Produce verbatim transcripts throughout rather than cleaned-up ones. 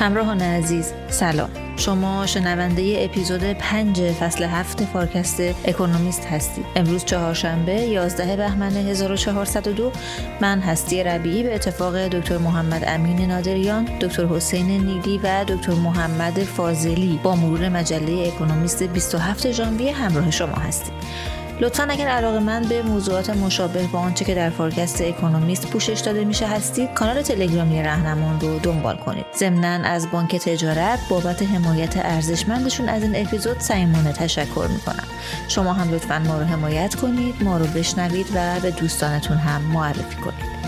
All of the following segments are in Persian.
همراهان عزیز سلام، شما شنونده اپیزود پنج فصل هفت فارکست اکونومیست هستید. امروز چهارشنبه یازده بهمن هزار و چهارصد و دو من هستی ربیعی به اتفاق دکتر محمد امین نادریان، دکتر حسین نیلی و دکتر محمد فاضلی با مرور مجله اکونومیست بیست و هفتم ژانویه همراه شما هستیم. لطفاً اگر علاقه‌مند به موضوعات مشابه با آنچه که در فارکست اکونومیست پوشش داده میشه هستید، کانال تلگرامی رهنمان رو دنبال کنید. ضمناً از بانک تجارت بابت حمایت ارزشمندشون از این اپیزود صمیمانه تشکر میکنم. شما هم لطفاً ما رو حمایت کنید، ما رو بشنوید و به دوستانتون هم معرفی کنید.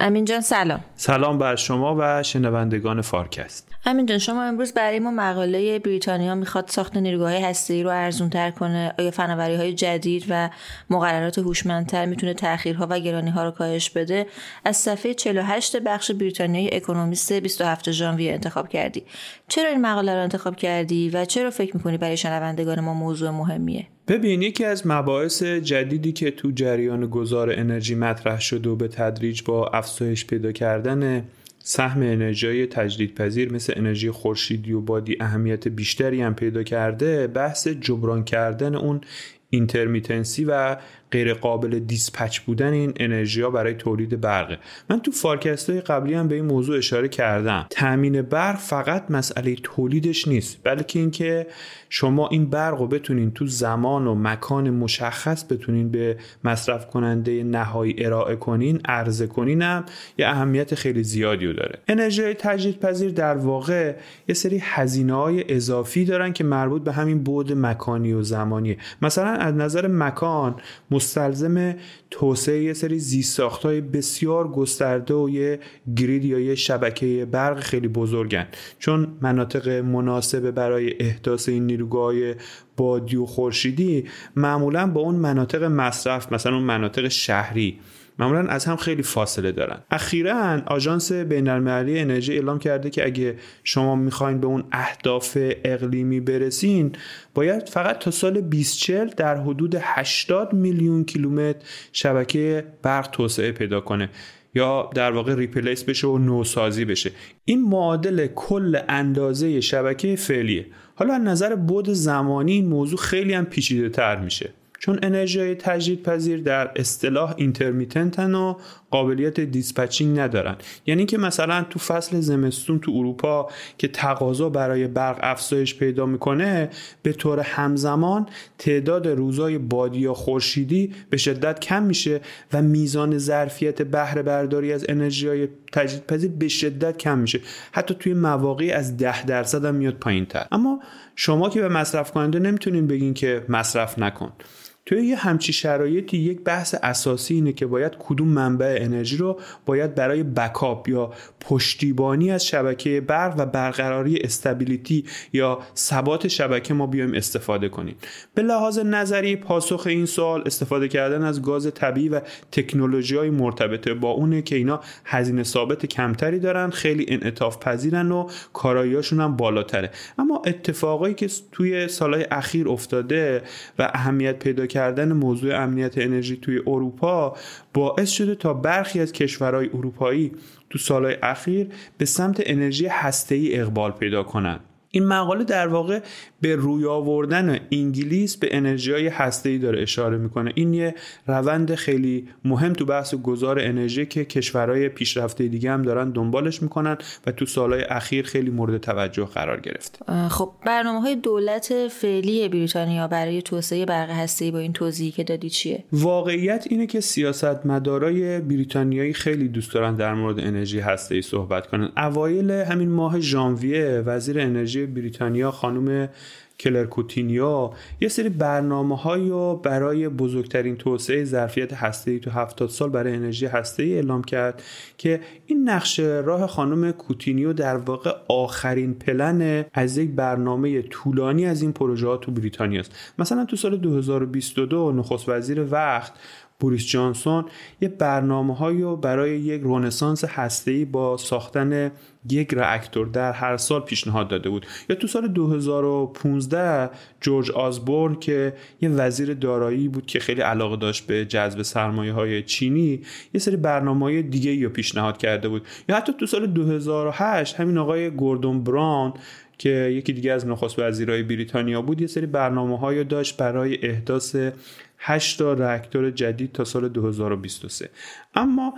امین جان سلام. سلام بر شما و شنوندگان فارکست. امین جان شما امروز برای ما مقاله بریتانیا میخواد ساخت نیروگاه‌های هسته‌ای رو ارزان‌تر کنه. آیا فناوری‌های جدید و مقررات هوشمندتر میتونه تأخیرها و گرانی‌ها رو کاهش بده؟ از صفحه چهل و هشت بخش بریتانیای اکونومیست بیست و هفتم ژانویه انتخاب کردی. چرا این مقاله رو انتخاب کردی و چرا فکر می‌کنی برای شنوندگان ما موضوع مهمیه؟ ببین، یکی از مباحث جدیدی که تو جریان گذار انرژی مطرح شد و به تدریج با افزایش پیدا کردن سهم انرژی تجدیدپذیر مثل انرژی خورشیدی و بادی اهمیت بیشتری هم پیدا کرده، بحث جبران کردن اون اینترمیتنسی و غیر قابل دیسپچ بودن این انرژی‌ها برای تولید برق. من تو فارکست‌های قبلی هم به این موضوع اشاره کردم. تامین برق فقط مسئله تولیدش نیست، بلکه اینکه شما این برق رو بتونین تو زمان و مکان مشخص بتونین به مصرف کننده نهایی ارائه کنین، عرضه کنین هم یه اهمیت خیلی زیادی رو داره. انرژی تجدیدپذیر در واقع یه سری هزینه‌های اضافی دارن که مربوط به همین بعد مکانی و زمانیه. مثلا از نظر مکان مستلزم توسعه یه سری زیرساخت‌های بسیار گسترده و یه گرید یا یه شبکه برق خیلی بزرگن، چون مناطق مناسب برای احداث این نیروگاه‌های بادی و خورشیدی معمولاً با اون مناطق مصرف، مثلا اون مناطق شهری، معمولاً از هم خیلی فاصله دارن. اخیراً آژانس بین‌المللی انرژی اعلام کرده که اگه شما میخواین به اون اهداف اقلیمی برسین، باید فقط تا سال بیست چهل در حدود هشتاد میلیون کیلومتر شبکه برق توسعه پیدا کنه یا در واقع ریپلیس بشه و نوسازی بشه. این معادل کل اندازه شبکه فعلیه. حالا از نظر بعد زمانی این موضوع خیلی هم پیچیده‌تر میشه، چون انرژی تجدیدپذیر در اصطلاح اینترمیتنتن و قابلیت دیسپچینگ ندارن. یعنی که مثلا تو فصل زمستون تو اروپا که تقاضا برای برق افزایش پیدا میکنه، به طور همزمان تعداد روزای بادی یا خورشیدی به شدت کم میشه و میزان ظرفیت بهره برداری از انرژی تجدیدپذیر به شدت کم میشه. حتی توی مواقعی از ده درصد هم میاد پایین‌تر. اما شما که به مصرف کننده نمیتونین بگین که مصرف نکن. توی یه همچی شرایطی یک بحث اساسی اینه که باید کدوم منبع انرژی رو باید برای بکاپ یا پشتیبانی از شبکه برق و برقراری استابیلیتی یا ثبات شبکه ما بیایم استفاده کنیم. به لحاظ نظری پاسخ این سوال استفاده کردن از گاز طبیعی و تکنولوژی‌های مرتبط با اونه که اینا هزینه ثابت کمتری دارن، خیلی انعطاف پذیرن و کارایی‌هاشون هم بالاتره. اما اتفاقایی که توی سالهای اخیر افتاده و اهمیت پیدا کردن موضوع امنیت انرژی توی اروپا باعث شده تا برخی از کشورهای اروپایی تو سالهای اخیر به سمت انرژی هسته‌ای اقبال پیدا کنند. این مقاله در واقع به روی آوردن انگلیس به انرژی‌های هسته‌ای داره اشاره میکنه. این یه روند خیلی مهم تو بحث گذار انرژی که کشورهای پیشرفته دیگه هم دارن دنبالش میکنن و تو سالهای اخیر خیلی مورد توجه قرار گرفت. خب برنامه‌های دولت فعلی بریتانیا برای توسعه برق هسته‌ای با این توضیحی که دادی چیه؟ واقعیت اینه که سیاستمدارای بریتانیایی خیلی دوست دارن در مورد انرژی هسته‌ای صحبت کنن. اوایل همین ماه ژانویه وزیر انرژی بریتانیا خانم کلرکوتینیا یه سری برنامه‌هایی رو برای بزرگترین توسعه ظرفیت هسته‌ای تو هفتاد سال برای انرژی هسته‌ای اعلام کرد که این نقشه راه خانم کوتینیو در واقع آخرین پلن از یک برنامه طولانی از این پروژه‌ها تو بریتانیا است. مثلا تو سال دو هزار و بیست و دو نخست وزیر وقت بوریس جانسون یه برنامه‌هایی رو برای یک رنسانس هسته‌ای با ساختن یک راکتور در هر سال پیشنهاد داده بود. یا تو سال دو هزار و پانزده جورج آزبورن که یه وزیر دارایی بود که خیلی علاقه داشت به جذب سرمایه‌های چینی، یه سری برنامه‌های دیگه‌ای رو پیشنهاد کرده بود. یا حتی تو سال دو هزار و هشت همین آقای گوردون براون که یکی دیگه از نخست وزیرای بریتانیا بود، یه سری برنامه‌هایی داشت برای احداث هشت تا راکتور جدید تا سال دو هزار و بیست و سه. اما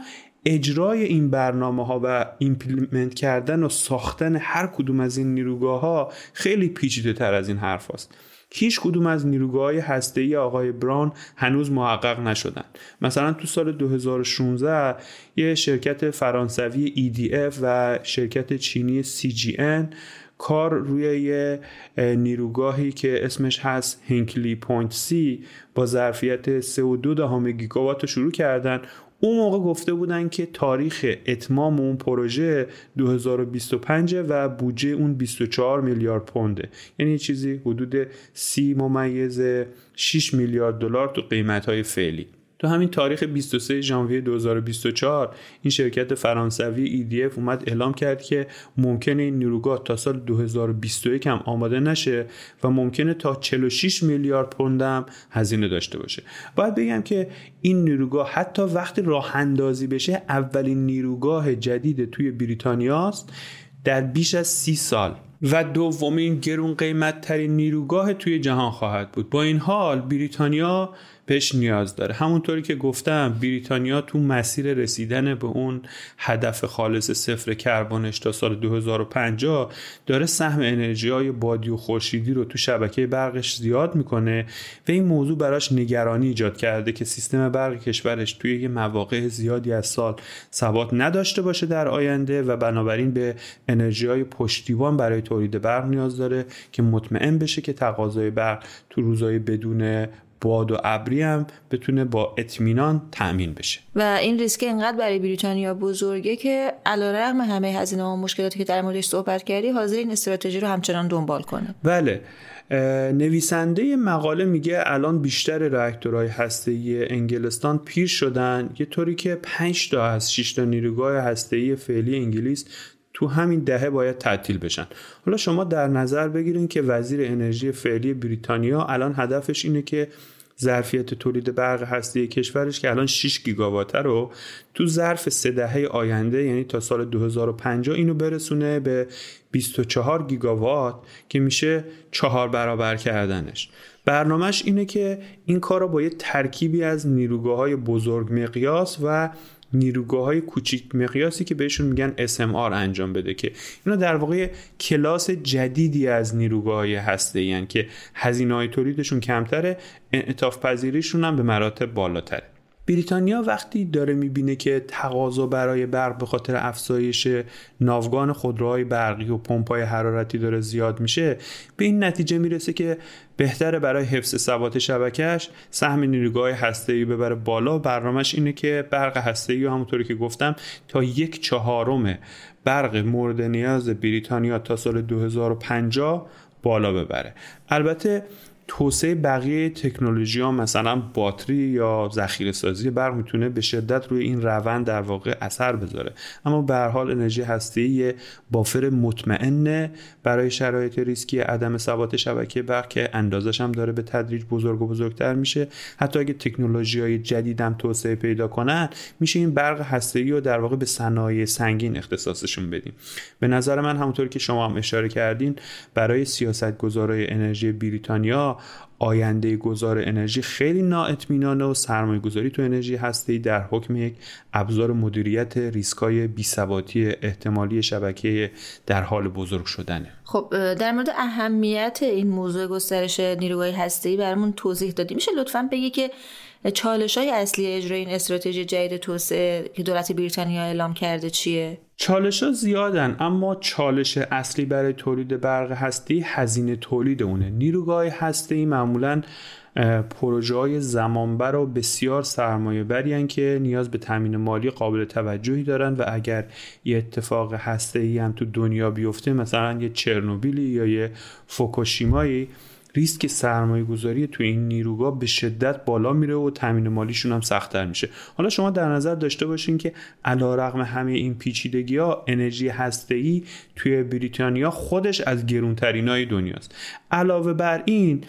اجرای این برنامه‌ها و ایمپلیمنت کردن و ساختن هر کدوم از این نیروگاه‌ها خیلی پیچیده‌تر از این حرف است. هیچ کدوم از نیروگاه‌های هسته‌ای آقای براون هنوز محقق نشدن. مثلا تو سال دو هزار و شانزده یه شرکت فرانسوی ای دی اف و شرکت چینی سی جی ان کار روی یه نیروگاهی که اسمش هست هینکلی پوینت سی با ظرفیت سه و دو دهم گیگاوات شروع کردن. اون موقع گفته بودن که تاریخ اتمام اون پروژه دو هزار و بیست و پنج و بودجه اون بیست و چهار میلیارد پونده، یعنی چیزی حدود سی ممیز شش میلیارد دلار تو قیمت‌های فعلی. تو همین تاریخ بیست و سوم ژانویه دو هزار و بیست و چهار این شرکت فرانسوی ای دی اف اومد اعلام کرد که ممکنه این نیروگاه تا سال دو هزار و بیست و یک هم آماده نشه و ممکنه تا چهل و شش میلیارد پوند هم هزینه داشته باشه. باید بگم که این نیروگاه حتی وقتی راه اندازی بشه اولین نیروگاه جدید توی بریتانیاست در بیش از سی سال و دومین گرون قیمت ترین نیروگاه توی جهان خواهد بود. با این حال بریتانیا پیش نیاز داره. همونطوری که گفتم بریتانیا تو مسیر رسیدن به اون هدف خالص صفر کربنش تا سال دو هزار و پنجاه داره سهم انرژی‌های بادی و خورشیدی رو تو شبکه برقش زیاد میکنه و این موضوع براش نگرانی ایجاد کرده که سیستم برق کشورش توی یه مواقع زیادی از سال ثبات نداشته باشه در آینده و بنابراین به انرژی‌های پشتیبان برای تولید برق نیاز داره که مطمئن بشه که تقاضای برق تو روزهای بدون باد و ابری هم بتونه با اطمینان تأمین بشه. و این ریسک اینقدر برای بریتانیا بزرگه که علیرغم همه هزینه و مشکلاتی که در موردش صحبت کردی حاضر این استراتژی رو همچنان دنبال کنه. بله، نویسنده مقاله میگه الان بیشتر راکتورهای هسته‌ای انگلستان پیر شدن، یه طوری که پنج تا از شش تا نیروگاه هسته‌ای فعلی انگلیس تو همین دهه باید تعطیل بشن. حالا شما در نظر بگیرین که وزیر انرژی فعلی بریتانیا الان هدفش اینه که ظرفیت تولید برق هستی کشورش که الان شش گیگاوات رو تو ظرف سه دهه آینده یعنی تا سال دو هزار و پنجاه اینو برسونه به بیست و چهار گیگاوات که میشه چهار برابر کردنش. برنامهش اینه که این کار رو با یه ترکیبی از نیروگاه‌های بزرگ مقیاس و نیروگاه‌های کوچیک مقیاسی که بهشون میگن اس ام آر انجام بده که اینا در واقع کلاس جدیدی از نیروگاه‌های هسته‌ای ان که هزینه‌های تولیدشون کمتره، انعطاف پذیریشون هم به مراتب بالاتره. بریتانیا وقتی داره میبینه که تقاضا برای برق به خاطر افزایش ناوگان خودروهای برقی و پمپ‌های حرارتی داره زیاد میشه، به این نتیجه میرسه که بهتره برای حفظ ثبات شبکه‌اش سهم نیروگاه هسته‌ای ببره بالا و برنامه‌اش اینه که برق هسته‌ای و همونطوری که گفتم تا یک چهارم برق مورد نیاز بریتانیا تا سال دو هزار و پنجاه بالا ببره. البته توسعه بقیه تکنولوژی‌ها مثلا باتری یا ذخیره‌سازی برق میتونه به شدت روی این روند در واقع اثر بذاره، اما به هر حال انرژی هسته‌ای بافر مطمئنه برای شرایط ریسکی عدم ثبات شبکه برق که اندازش هم داره به تدریج بزرگ و بزرگتر میشه. حتی اگه تکنولوژی‌های جدید هم توسعه پیدا کنن میشه این برق هسته‌ای رو در واقع به صنایع سنگین اختصاصشون بدیم. به نظر من همونطور که شما هم اشاره کردین برای سیاست‌گذارای انرژی بریتانیا آینده گذار انرژی خیلی نااطمینانه و سرمایه گذاری تو انرژی هسته‌ای در حکم یک ابزار مدیریت ریسک‌های بی‌ثباتی احتمالی شبکه در حال بزرگ شدنه. خب در مورد اهمیت این موضوع گسترش نیروهای هسته‌ای برامون توضیح دادی. میشه لطفاً بگی که چالش‌های اصلی اجرای این استراتژی جدید توسعه که دولت بریتانیا اعلام کرده چیه؟ چالش‌ها زیادن، اما چالش اصلی برای تولید برق هسته‌ای هزینه تولید اونه. نیروگاه هسته‌ای معمولاً پروژه‌های زمانبر و بسیار سرمایه‌برین که نیاز به تامین مالی قابل توجهی دارن و اگر یه اتفاق هسته‌ای هم تو دنیا بیفته، مثلا یه چرنوبیلی یا یه فوکوشیمایی، ریسک سرمایه گذاری توی این نیروگاه به شدت بالا میره و تامین مالیشون هم سخت‌تر میشه. حالا شما در نظر داشته باشین که علیرغم همه این پیچیدگی‌ها، انرژی هسته‌ای توی بریتانیا خودش از گران‌ترینای دنیاست. علاوه بر این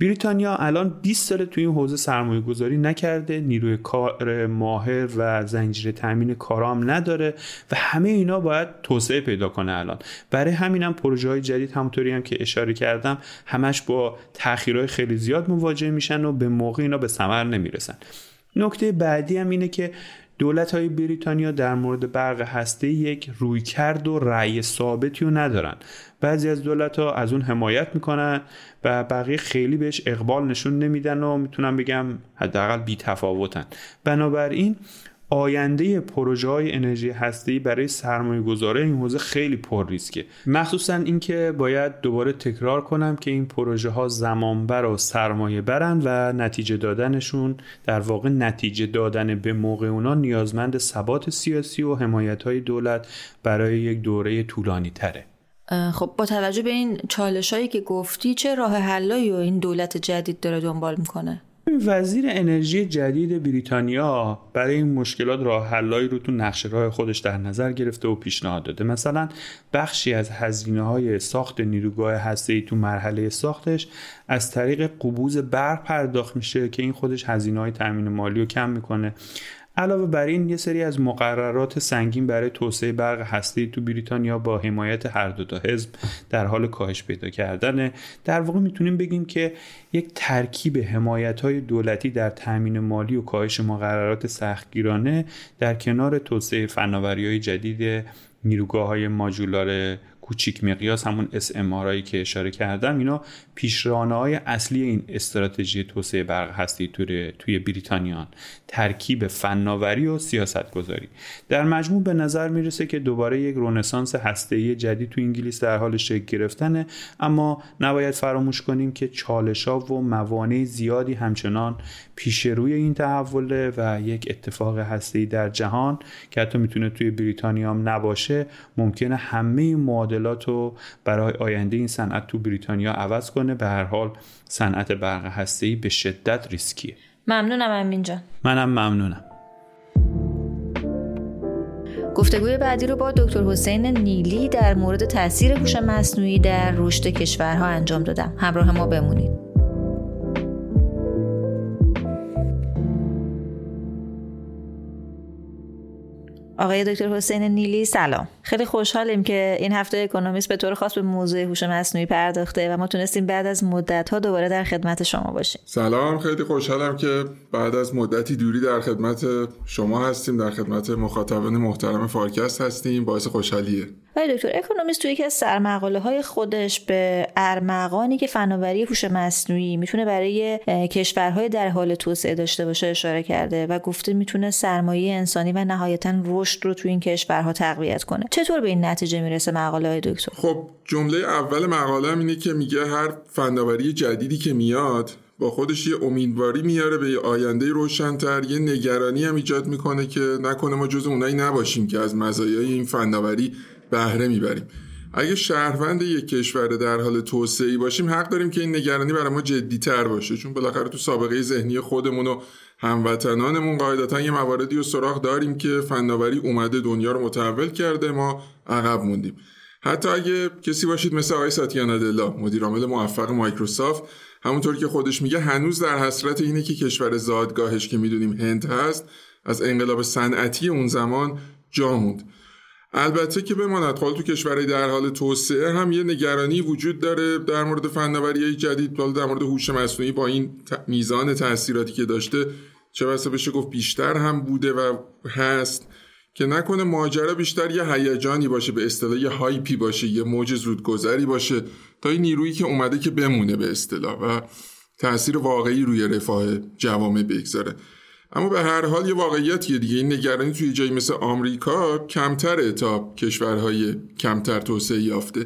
بریتانیا الان بیست سال توی این حوزه سرمایه گذاری نکرده، نیروی کار ماهر و زنجیره تامین کارام نداره و همه اینا باید توسعه پیدا کنه الان. برای همینم هم پروژه‌های جدید همونطوری هم که اشاره کردم همش با تأخیرهای خیلی زیاد مواجه میشن و به موقع اینا به ثمر نمیرسن. نکته بعدی هم اینه که دولت‌های بریتانیا در مورد برق هسته‌ای یک رویکرد و رأی ثابتی رو ندارن. بعضی از دولت‌ها از اون حمایت میکنن و بقیه خیلی بهش اقبال نشون نمیدن و میتونم بگم حداقل بی‌تفاوتن. بنابراین آینده پروژه‌های انرژی هسته‌ای برای سرمایه‌گذاری این حوزه خیلی پر ریسکه. مخصوصاً اینکه باید دوباره تکرار کنم که این پروژه‌ها زمانبر و سرمایه برن و نتیجه دادنشون، در واقع نتیجه دادن به موقع اونا، نیازمند ثبات سیاسی و حمایت‌های دولت برای یک دوره طولانی تره. خب با توجه به این چالش‌هایی که گفتی چه راه حلایی و این دولت جدید داره دنبال می‌کنه؟ وزیر انرژی جدید بریتانیا برای این مشکلات راه حلایی رو تو نقشه راه خودش در نظر گرفته و پیشنهاد داده. مثلا بخشی از هزینه‌های ساخت نیروگاه هسته‌ای تو مرحله ساختش از طریق قبوض برق پرداخت میشه که این خودش هزینه‌های تامین مالی رو کم میکنه. علاوه بر این یه سری از مقررات سنگین برای توسعه برق هسته‌ای تو بریتانیا با حمایت هر دو تا حزب در حال کاهش پیدا کردنه. در واقع میتونیم بگیم که یک ترکیب حمایت‌های دولتی در تامین مالی و کاهش مقررات سختگیرانه در کنار توسعه فناوری‌های جدید نیروگاه‌های ماژولار کوچیک مقیاس، همون اس ام آر که اشاره کردم، اینا پیشرانه‌های اصلی این استراتژی توسعه برق هستی توی توی بریتانیا، ترکیب فناوری و سیاست‌گذاری. در مجموع به نظر میرسه که دوباره یک رنسانس هسته‌ای جدید تو انگلیس در حال شکل گرفتنه، اما نباید فراموش کنیم که چالش‌ها و موانع زیادی همچنان پیش روی این تحوله و یک اتفاق هسته‌ای در جهان که حتی میتونه توی بریتانیا هم نباشه، ممکنه همه معادلات رو برای آینده این صنعت تو بریتانیا عوض کنه. به هر حال صنعت برق هسته‌ای به شدت ریسکیه. ممنونم امین جان. منم ممنونم. گفتگوی بعدی رو با دکتر حسین نیلی در مورد تاثیر هوش مصنوعی در رشد کشورها انجام دادم. همراه ما بمونید. آقای دکتر حسین نیلی سلام. خیلی خوشحالیم که این هفته اکونومیست به طور خاص به موضوع هوش مصنوعی پرداخته و ما تونستیم بعد از مدت‌ها دوباره در خدمت شما باشیم. سلام، خیلی خوشحالم که بعد از مدتی دوری در خدمت شما هستیم، در خدمت مخاطبان محترم فارکست هستیم. باعث خوشحالیه. آقای دکتر، اکونومیست توی یکی از سرمقاله‌های خودش به ارمغانی که فناوری هوش مصنوعی میتونه برای کشورهای در حال توسعه داشته باشه اشاره کرده و گفته میتونه سرمایه انسانی و نهایتاً روش رو توی این کشورها تقویت کنه. چطور به این نتیجه میرسه مقاله های دکتر؟ خب جمله اول مقاله هم اینه که میگه هر فناوری جدیدی که میاد با خودش یه امیدواری میاره به یه آینده روشن‌تر، یه نگرانی هم ایجاد میکنه که نکنه ما جز اونایی نباشیم که از مزایای این فناوری بهره میبریم. اگه شهروند یک کشور در حال توسعه باشیم حق داریم که این نگرانی برای ما جدی‌تر باشه، چون بالاخره تو سابقه ذهنی خودمون و هموطنانمون قاعدتاً یه مواردی رو سراغ داریم که فناوری اومده دنیا رو متحول کرده، ما عقب موندیم. حتی اگه کسی باشید مثل آقای ساتیا نادلا، مدیر عامل موفق مایکروسافت، همونطور که خودش میگه هنوز در حسرت اینه که کشور زادگاهش که میدونیم هند هست از انقلاب صنعتی اون زمان جا موند. البته که بماند حال تو کشورهای در حال توسعه هم یه نگرانی وجود داره در مورد فناوری‌های جدید، در مورد هوش مصنوعی با این میزان تأثیراتی که داشته چه بسا بشه گفت بیشتر هم بوده و هست، که نکنه ماجرا بیشتر یه هیجانی باشه، به اصطلاح یه هایپی باشه، یه موج زودگذری باشه تا این نیرویی که اومده که بمونه به اصطلاح و تأثیر واقعی روی رفاه جوامع بگذاره. اما به هر حال یه واقعیتیه دیگه، این نگرانی توی جایی مثل آمریکا کمتره تا کشورهای کمتر توسعه یافته.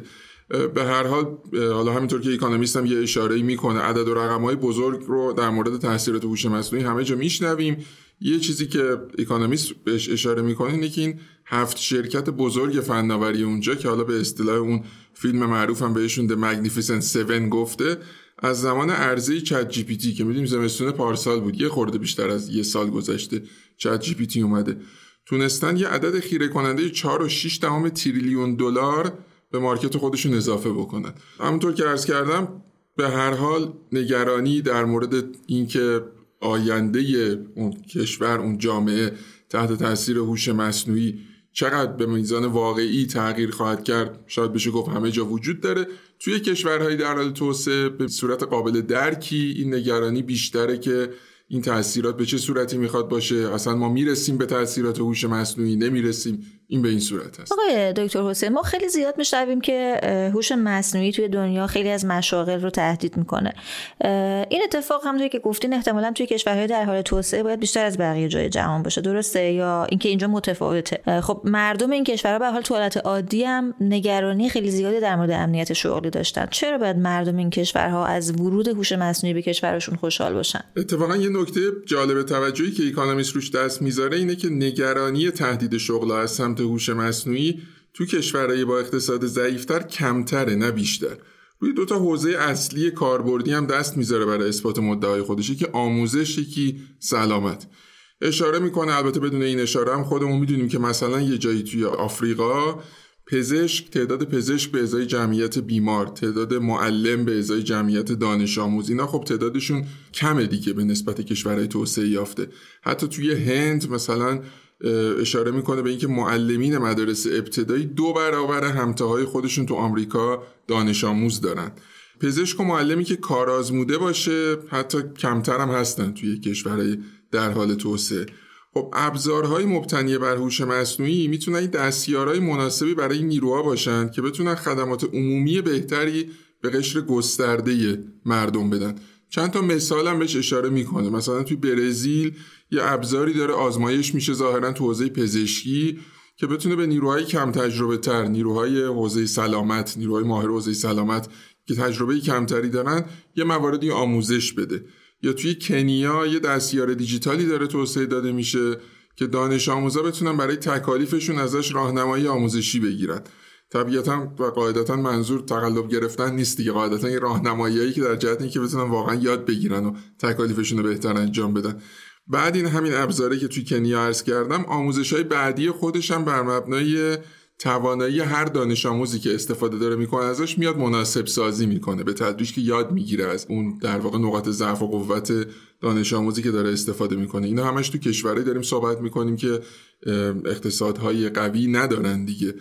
به هر حال حالا همینطور که اکونومیست هم یه اشاره‌ای میکنه، عدد و رقم‌های بزرگ رو در مورد تاثیرات هوش مصنوعی همه جا میشنویم. یه چیزی که اکونومیست بهش اشاره میکنه اینه که این هفت شرکت بزرگ فناوری اونجا که حالا به اصطلاح اون فیلم معروف هم بهشون The Magnificent Seven گفته، از زمان عرضه چت جی پی تی که میدونیم زمستون پارسال بود، یه خورده بیشتر از یه سال گذشته چت جی پی تی اومده، تونستن یه عدد خیره کننده چهار و شش دهم تریلیون دلار به مارکت خودشون اضافه بکنن. همونطور که عرض کردم به هر حال نگرانی در مورد اینکه آینده اون کشور، اون جامعه تحت تاثیر هوش مصنوعی چقدر به میزان واقعی تغییر خواهد کرد، شاید بشه گفت همه جا وجود داره. توی کشورهای در حال توسعه به صورت قابل درکی این نگرانی بیشتره که این تأثیرات به چه صورتی میخواد باشه، اصلا ما میرسیم به تأثیرات هوش مصنوعی، نمیرسیم، این به این صورت هست. آقای دکتر حسین، ما خیلی زیاد میشنویم که هوش مصنوعی توی دنیا خیلی از مشاغل رو تهدید میکنه. این اتفاق همونطوری که گفتین احتمالاً توی کشورهای در حال توسعه باید بیشتر از بقیه جای جهان باشه، درسته؟ یا اینکه اینجا متفاوته؟ خب مردم این کشورها به حال تو حالت عادی هم نگرانی خیلی زیادی در مورد امنیت شغلی داشتن، چرا باید مردم این کشورها از ورود هوش مصنوعی به کشورشون خوشحال باشن؟ اتفاقاً یه نکته جالب توجهی که اکونومیست روش دست میذاره اینه که نگرانی تهدید شغل از سمت هوش مصنوعی تو کشورهای با اقتصاد ضعیف‌تر کمتره، نه بیشتر. روی دوتا حوزه اصلی کاربردی هم دست میذاره برای اثبات مدعای خودشی که آموزش، یکی سلامت. اشاره میکنه، البته بدون این اشاره هم خودمون میدونیم که مثلا یه جایی توی آفریقا پزشک، تعداد پزشک به ازای جمعیت بیمار، تعداد معلم به ازای جمعیت دانش آموز، اینا خب تعدادشون کمه دیگه به نسبت کشورهای توسعه یافته. حتی توی هند مثلا اشاره میکنه به اینکه معلمین مدارس ابتدایی دو برابر همتاهای خودشون تو آمریکا دانش آموز دارن. پزشک و معلمی که کارآزموده باشه حتی کمتر هم هستن توی کشورهای در حال توسعه. خب ابزارهای مبتنی بر هوش مصنوعی میتونن دستیارهای مناسبی برای نیروها باشن که بتونن خدمات عمومی بهتری به قشر گسترده مردم بدن. چند تا مثال هم بهش اشاره میکنه. مثلا توی برزیل یه ابزاری داره آزمایش میشه ظاهرا تو حوزه پزشکی که بتونه به نیروهای کم تجربه تر، نیروهای حوزه سلامت، نیروهای ماهر حوزه سلامت که تجربه کمتری دارن یه مواردی آموزش بده. یا توی کنیا یه دستیار دیجیتالی داره توسعه داده میشه که دانش آموزا بتونن برای تکالیفشون ازش راهنمایی آموزشی بگیرن. طبیعتاً و قاعدتاً منظور تقلب گرفتن نیست دیگه، قاعدتاً یه راهنماییایی که در جهت اینکه بتونن واقعاً یاد بگیرن و تکالیفشون رو بهتر انجام بدن. بعد این همین ابزاری که توی کنیا عرض کردم، آموزش‌های بعدی خودش هم بر مبنای توانایی هر دانش آموزی که استفاده داره میکنه ازش میاد مناسب سازی میکنه به تدریج، که یاد میگیره از اون در واقع نقاط ضعف و قوت دانش آموزی که داره استفاده میکنه. اینا همش تو کشوری داریم صحبت میکنیم که اقتصادهای قوی ندارن دیگه.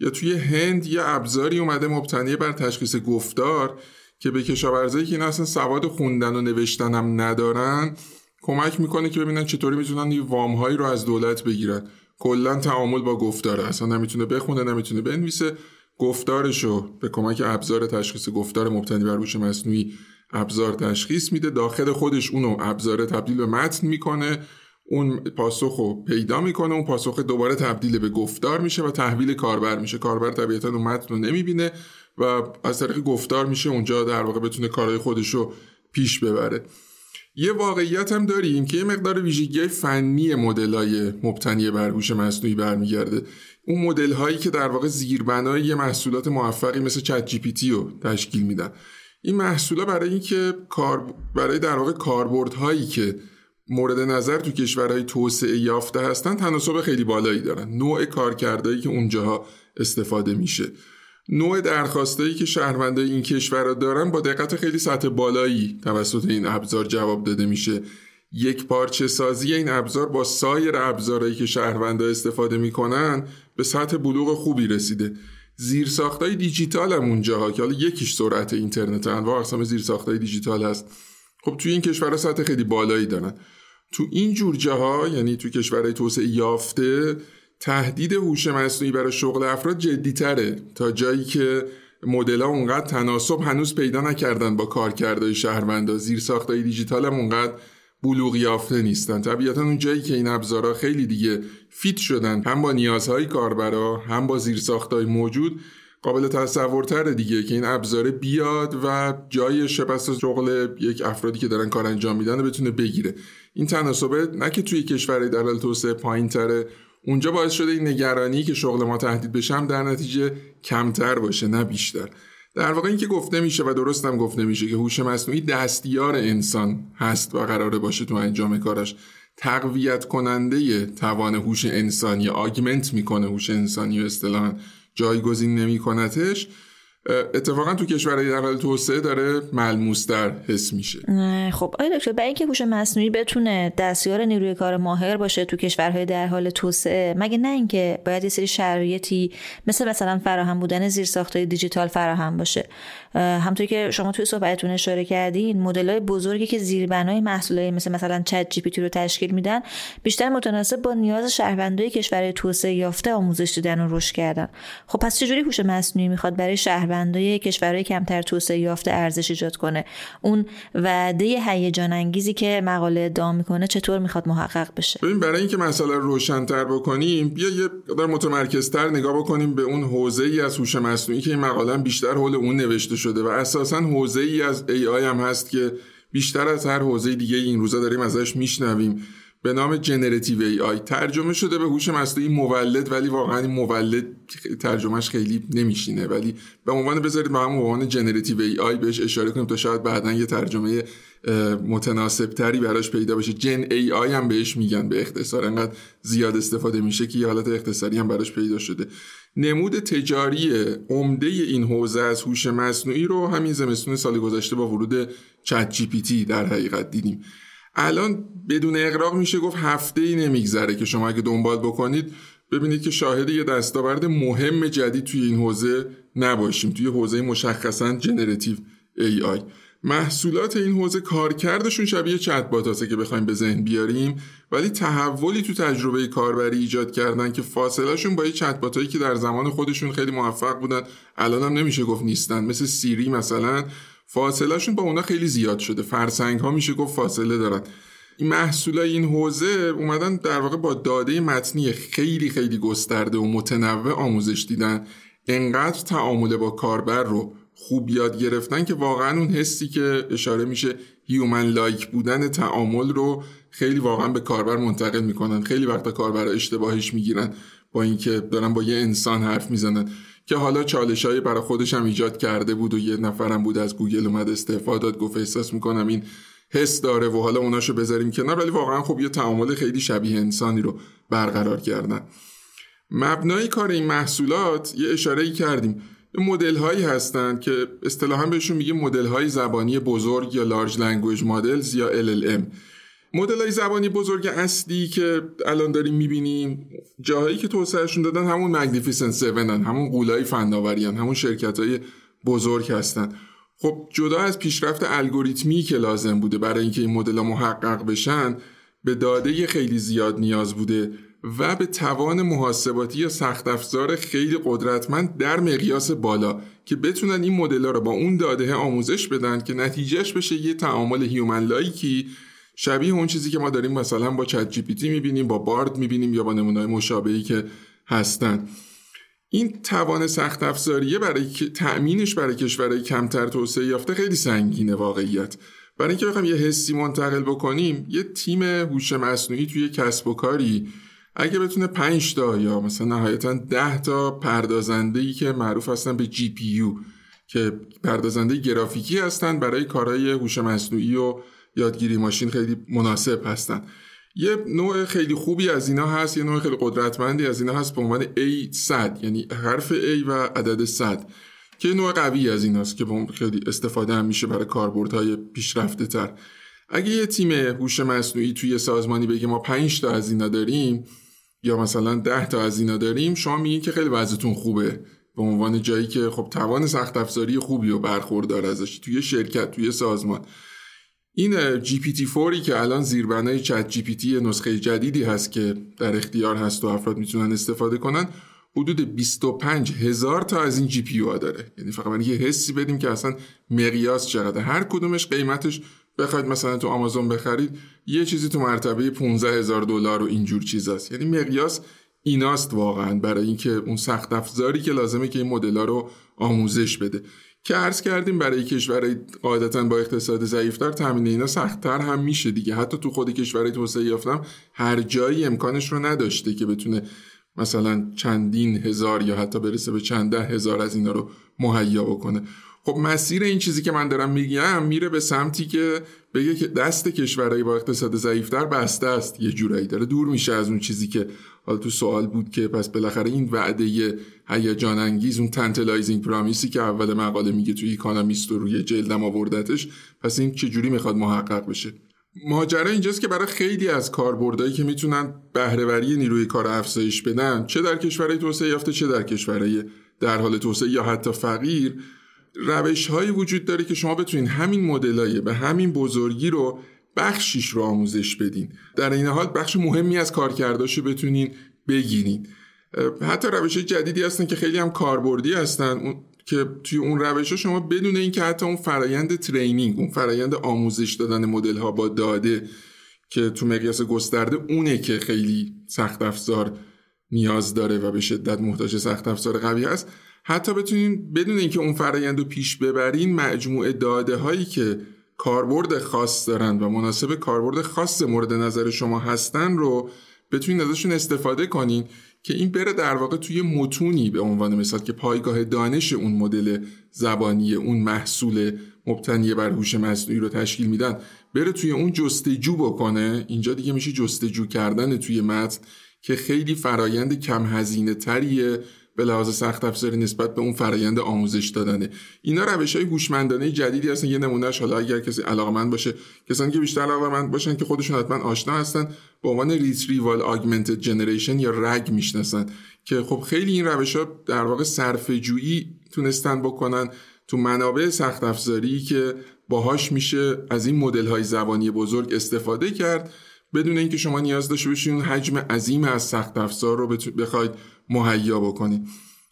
یا توی هند یه ابزاری اومده مبتنی بر تشخیص گفتار که به کشاورزایی که اینا اصلا سواد خوندن و نوشتن هم ندارن کمک میکنه که ببینن چطوری میتونن وام‌هایی رو از دولت بگیرن. کلا تعامل با گفتاره، اصلا نمیتونه بخونه، نمیتونه بنویسه، گفتارشو به کمک ابزار تشخیص گفتار مبتنی بر هوش مصنوعی ابزار تشخیص میده، داخل خودش اونو ابزار تبدیل به متن میکنه، اون پاسخو پیدا میکنه، اون پاسخ دوباره تبدیل به گفتار میشه و تحویل کاربر میشه. کاربر طبیعتاً اون متن رو نمیبینه و از طریق گفتار میشه اونجا در واقع بتونه کارهای خودشو پیش ببره. یه واقعیت هم داریم که یه مقدار ویژگی‌های فنی مدل‌های مبتنی بر هوش مصنوعی برمیگرده. اون مدل‌هایی که در واقع زیربنای یه محصولات موفقی مثل چت جی پی تی رو تشکیل میدن، این محصولا برای اینکه کار برای در واقع کاربردهایی که مورد نظر تو کشورهای توسعه یافته هستن تناسب خیلی بالایی دارن. نوع کارکردهایی که اونجاها استفاده میشه، نوع درخواستایی که شهروندای این کشورها دارن با دقت خیلی سطح بالایی توسط این ابزار جواب داده میشه. یک پارچه سازی این ابزار با سایر ابزارهایی که شهروندا استفاده میکنن به سطح بلوغ خوبی رسیده. زیرساختای دیجیتال هم اونجاها که حالا یکیش سرعت اینترنت، انواع اقسام زیرساختای دیجیتال هست، خب توی این کشورها سطح خیلی بالایی دارن. تو این جور جاها، یعنی تو کشورهای توسعه یافته، تهدید هوش مصنوعی برای شغل افراد جدی‌تره تا جایی که مدل‌ها اونقدر تناسب هنوز پیدا نکردن با کارکردهای شهروندها، زیرساخت‌های دیجیتال هم اونقدر بلوغ یافته نیستن. طبیعتاً اون جایی که این ابزارها خیلی دیگه فیت شدن، هم با نیازهای کاربرا هم با زیرساخت‌های موجود، قابل تصورتره دیگه که این ابزار بیاد و جای شبست شغل یک افرادی که دارن کار انجام میدن رو بتونه بگیره. این تناسبه نه که توی کشورهای در حال توسعه پایین‌تره، اونجا باعث شده این نگرانی که شغل ما تهدید بشه هم در نتیجه کمتر باشه، نه بیشتر. در واقع این که گفته میشه و درست هم گفته میشه که هوش مصنوعی دستیار انسان هست و قراره باشه تو انجام کارش تقویت کننده توان هوش انسانی، آگمنت میکنه هوش انسانی و اصطلاحاً جایگزین نمیکنتش. اتفاقا تو کشورهای در حال توسعه داره ملموس‌تر حس میشه. خب آقای دکتر، برای اینکه هوش مصنوعی بتونه دستیار نیروی کار ماهر باشه تو کشورهای در حال توسعه، مگه نه اینکه باید یه سری شرایطی مثل مثلا فراهم بودن زیرساخت‌های دیجیتال فراهم باشه؟ همونطوری که شما توی صحبتتون اشاره کردین، مدل‌های بزرگی که زیربنای محصولای مثل مثلا چت جی پی تی رو تشکیل میدن، بیشتر متناسب با نیاز شهروندای کشورهای توسعه یافته آموزش دیدن و رشد کردن. خب پس چه جوری هوش مصنوعی میخواد برای شهر بندای کشورهای کمتر توسعه یافته ارزش ایجاد کنه؟ اون وعده هیجان انگیزی که مقاله ادعا میکنه چطور میخواد محقق بشه؟ ببین، برای اینکه مسئله رو روشن‌تر بکنیم، بیا یه مقدار متمرکزتر نگاه بکنیم به اون حوزه‌ای از هوش مصنوعی که این مقاله بیشتر حول اون نوشته شده و اساساً حوزه‌ای از ای آی هم هست که بیشتر از هر حوزه دیگه این روزا داریم ازش میشنویم، به نام جنراتیو ای آی. ترجمه شده به هوش مصنوعی مولد، ولی واقعا این مولد ترجمهش خیلی نمیشینه، ولی به عنوان بذارید ما هم به عنوان جنراتیو ای آی بهش اشاره کنیم تا شاید بعداً یه ترجمه متناسب تری براش پیدا بشه. جن ای آی هم بهش میگن به اختصار، انقدر زیاد استفاده میشه که یه حالت اختصاری هم براش پیدا شده. نمود تجاری عمده این حوزه از هوش مصنوعی رو همین زمستون سال گذشته با ورود چت جی پی تی در حقیقت دیدیم. الان بدون اغراق میشه گفت هفته‌ای نمیگذره که شما اگه دنبال بکنید ببینید که شاهد یه دستاورد مهم جدید توی این حوزه نباشیم، توی حوزه مشخصاً جنراتیو ای آی. محصولات این حوزه کارکردشون شبیه چت باتاسه که بخوایم به ذهن بیاریم، ولی تحولی تو تجربه کاربری ایجاد کردن که فاصلهشون با یه چت باتایی که در زمان خودشون خیلی موفق بودن الان هم نمیشه گفت نیستن، مثل سیری مثلا فاصلهشون با اونا خیلی زیاد شده، فرسنگ ها میشه گفت فاصله دارن. این محصولای این حوزه اومدن در واقع با داده متنی خیلی خیلی گسترده و متنوع آموزش دیدن، انقدر تعامل با کاربر رو خوب یاد گرفتن که واقعا اون حسی که اشاره میشه هیومن لایک بودن تعامل رو خیلی واقعا به کاربر منتقل میکنن. خیلی وقتا کاربر اشتباهش میگیرن با اینکه دارن با یه انسان حرف میزنن، که حالا چالشایی برای خودش هم ایجاد کرده بود و یه نفرم بود از گوگل اومد استعفا داد، گفت احساس میکنم این حس داره و حالا اوناشو بذاریم کنار، ولی واقعا خب یه تعامل خیلی شبیه انسانی رو برقرار کردن. مبنای کار این محصولات یه اشاره‌ای کردیم، مدل هایی هستن که اصطلاحا بهشون میگیم مدل های زبانی بزرگ یا لارج لنگویج مدلز یا ال ال ام. مدل های زبانی بزرگ اصلی که الان داریم میبینیم جاهایی که توسعهشون دادن همون مگنیفیسنت هفت هن، همون غولای فناوری هن، همون شرکت های بزرگ هستن. خب جدا از پیشرفت الگوریتمی که لازم بوده برای اینکه این مدل ها محقق بشن، به داده خیلی زیاد نیاز بوده و به توان محاسباتی یا سخت افزار خیلی قدرتمند در مقیاس بالا که بتونن این مدل‌ها رو با اون داده آموزش بدن که نتیجهش بشه یه تعامل هیومن لایکی شبیه اون چیزی که ما داریم مثلا با چت جی پی تی می‌بینیم، با بارد می‌بینیم یا با نمونه‌های مشابهی که هستن. این توان سخت افزاریه برای تأمینش برای کشورهای کمتر توسعه یافته خیلی سنگینه واقعیت. برای اینکه بخوام یه حسی منتقل بکنیم، یه تیم هوش مصنوعی توی کسب و کاری اگه بتونه پنج تا یا مثلا نهایتاً ده تا پردازنده‌ای که معروف هستن به جی پی یو که پردازنده گرافیکی هستن برای کارهای هوش مصنوعی و یادگیری ماشین خیلی مناسب هستن. یه نوع خیلی خوبی از اینا هست، یه نوع خیلی قدرتمندی از اینا هست به عنوان ای صد، یعنی حرف ای و عدد صد، که نوع قوی از ایناست که خیلی استفاده هم میشه برای کاربردهای پیشرفته‌تر. اگه یه تیم هوش مصنوعی توی سازمانی بگه ما پنج تا از اینا داریم یا مثلا ده تا از اینا داریم، شما میگین که خیلی وضعتون خوبه به عنوان جایی که خب توان سخت افزاری خوبی و برخوردار ازش توی شرکت، توی سازمان. این جی پی تی چهاری که الان زیربنای چت جی پی تی نسخه جدیدی هست که در اختیار هست و افراد میتونن استفاده کنن، حدود بیست و پنج هزار تا از این جی پی یو داره. یعنی فقط من یه حسی بدیم که اصلا مقیاس چقدر، هر کدومش قیمتش بخواید مثلا تو آمازون بخرید یه چیزی تو مرتبه پانزده هزار دلار و اینجور چیز هست. یعنی مقیاس ایناست واقعا برای اینکه اون سخت افزاری که لازمه که این مدل‌ها رو آموزش بده، که عرض کردیم برای کشورهای قاعدتاً با اقتصاد ضعیف‌تر تامین اینا سخت‌تر هم میشه دیگه. حتی تو خود کشورهای توسعه یافته هر جایی امکانش رو نداشته که بتونه مثلا چندین هزار یا حتی برسه به چند ده هزار از اینا رو مهیا بکنه. خب مسیر این چیزی که من دارم میگم میره به سمتی که بگه که دست کشورهای با اقتصاد ضعیف‌تر بسته است، یه جورایی داره دور میشه از اون چیزی که حالا تو سوال بود که پس بالاخره این وعده هیجان انگیز، اون تنتلایزینگ پرامیسی که اول مقاله میگه توی اکونومیست و روی جلدم آوردتش، پس این چجوری میخواد محقق بشه؟ ماجرا اینجاست که برای خیلی از کاربردهایی که میتونن بهره‌وری نیروی کار افزایش بدن، چه در کشورهای توسعه یافته چه در کشورهای در حال توسعه یا حتی فقیر، روش‌هایی وجود داره که شما بتونین همین مدلای به همین بزرگی رو بخشیش رو آموزش بدین، در این حال بخش مهمی از کارکرداشو بتونین بگیرین. حتی روش‌های جدیدی هستن که خیلی هم کاربردی هستن که توی اون روش‌ها شما بدون اینکه حتی اون فرایند ترینینگ، اون فرایند آموزش دادن مدل‌ها با داده که تو مقیاس گسترده اونه که خیلی سخت افزار نیاز داره و به شدت محتاج سخت افزار قوی است، حتی بتونین بدون اینکه اون فرآیند رو پیش ببرین مجموعه داده هایی که کاربرد خاص دارن و مناسب کاربرد خاص مورد نظر شما هستن رو بتونین ازشون استفاده کنین که این بره در واقع توی متونی به عنوان مثال که پایگاه دانش اون مدل زبانی اون محصول مبتنی بر هوش مصنوعی رو تشکیل میدن، بره توی اون جستجو بکنه. اینجا دیگه میشه جستجو کردن توی متن که خیلی فرآیند کم هزینه تریه به لحاظ سخت افزاری نسبت به اون فرآیند آموزش دادنه. اینا روش‌های هوشمندانه جدیدی هستن. یه نمونهش حالا اگر کسی علاقه‌مند باشه، کسانی که بیشتر علاقه‌مند باشن که خودشون حتما آشنا هستن، به عنوان ریتریوال آگمنتد جنریشن یا رگ میشناسن که خب خیلی این روش‌ها در واقع صرفه‌جویی تونستن بکنن تو منابع سخت افزاری که باهاش میشه از این مدل‌های زبانی بزرگ استفاده کرد بدون اینکه شما نیاز داشته باشین اون حجم عظیم از سخت افزار رو بخواید مهیا بکنید.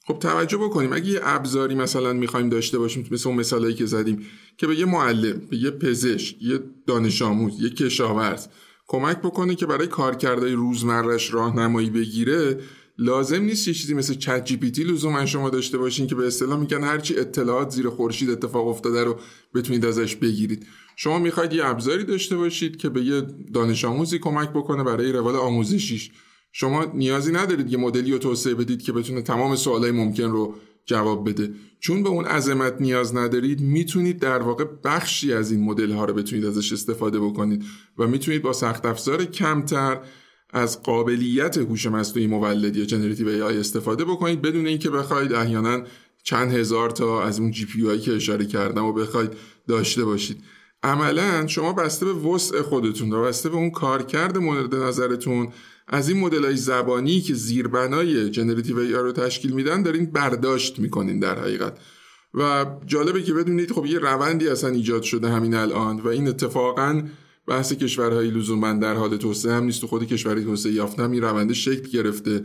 خب توجه بکنیم اگه یه ابزاری مثلا می‌خوایم داشته باشیم مثل اون مثالایی که زدیم که به یه معلم، به یه پزشک، یه دانش آموز، یه کشاورز کمک بکنه که برای کارکردهای روزمره‌اش راهنمایی بگیره، لازم نیست یه چیزی مثل چت جی پی تی لزوما شما داشته باشین که به اصطلاح میگن هرچی اطلاعات زیر خورشید اتفاق افتاده رو بتونید ازش بگیرید. شما میخواید یه ابزاری داشته باشید که به یه دانش آموزی کمک بکنه برای روال آموزشیش. شما نیازی ندارید یه مدلی رو توسعه بدید که بتونه تمام سوالای ممکن رو جواب بده. چون به اون عظمت نیاز ندارید، میتونید در واقع بخشی از این مدل ها رو بتونید ازش استفاده بکنید و میتونید با سخت افزار کمتر از قابلیت هوش مصنوعی مولد یا جنراتیو ای آی استفاده بکنید بدون اینکه بخواید احیانا چند هزار تا از اون جی پی یو که اشاره کردم و بخواید داشته باشید. عملا شما بسته به وسع خودتون و بسته به اون کارکرد مورد نظرتون از این مدل‌های زبانی که زیربنای جنراتیو ای آی رو تشکیل میدن دارین برداشت میکنین در حقیقت. و جالبه که بدونید خب یه روندی اصلا ایجاد شده همین الان و این اتفاقاً بحث کشورهای لزوما در حال توسعه هم نیست، تو خود کشورهای توسعه یافته هم این روند شکل گرفته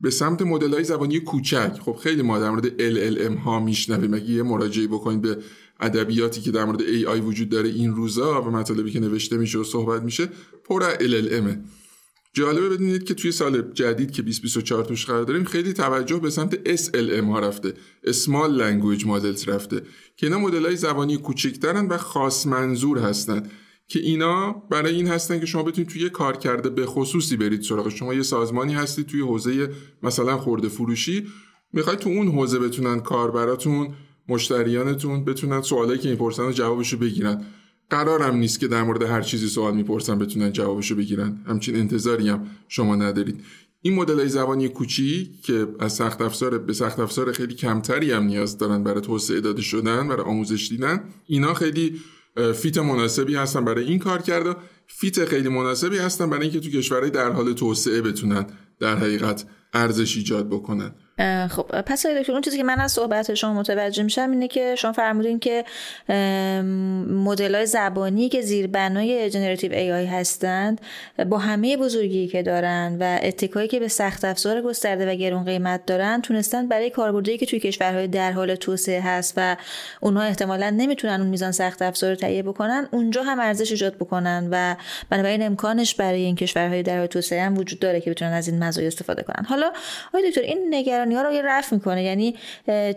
به سمت مدل‌های زبانی کوچک. خب خیلی ما در مورد ال ال ام ها میشنویم. اگه یه مراجعه بکنید به ادبیاتی که در مورد ای آی وجود داره این روزا و مطالبی که نوشته میشه و صحبت میشه پر از ال ال ام. جالبه بدونید که توی سال جدید که بیست بیست و چهار توش قرار داریم خیلی توجه به سمت اس ال ام ها رفته، Small Language Models رفته، که اینا مدل‌های زبانی کوچکترن و خاص منظور هستن که اینا برای این هستن که شما بتونید توی یه کارکرده به خصوصی برید سراغ. شما یه سازمانی هستید توی حوزه مثلا خرده فروشی، میخواید تو اون حوزه بتونن کاربراتون، مشتریانتون بتونن سوالایی که میپرسن رو جوابشو بگیرن. قرارم نیست که در مورد هر چیزی سوال میپرسن بتونن جوابشو بگیرن، همچین انتظاری هم شما ندارید. این مدل‌های زبانی کوچیک که از سخت افزار به سخت افزار خیلی کمتری هم نیاز دارن برای توسعه داده شدن، برای آموزش دیدن، اینا خیلی فیت مناسبی هستن برای این کار کرده، فیت خیلی مناسبی هستن برای اینکه تو کشورهای در حال توسعه بتونن در حقیقت ارزش ایجاد بکنن. خب پس دکتر، اون چیزی که من از صحبت شما متوجه میشم اینه که شما فرمودین که مدل‌های زبانی که زیربنای جنراتیو ای آی هستند با همه بزرگی که دارن و اتکایی که به سخت افزار گسترده و گران قیمت دارن تونستن برای کاربردی که توی کشورهای در حال توسعه هست و اونها احتمالاً نمیتونن اون میزان سخت افزار رو تهیه بکنن، اونجا هم ارزش ایجاد بکنن و بنابراین امکانش برای این کشورهای در حال توسعه هم وجود داره که بتونن از این مزایا استفاده کنن. حالا آقای دکتر، این نگران نگرانی‌ها رو یه رفع میکنه. یعنی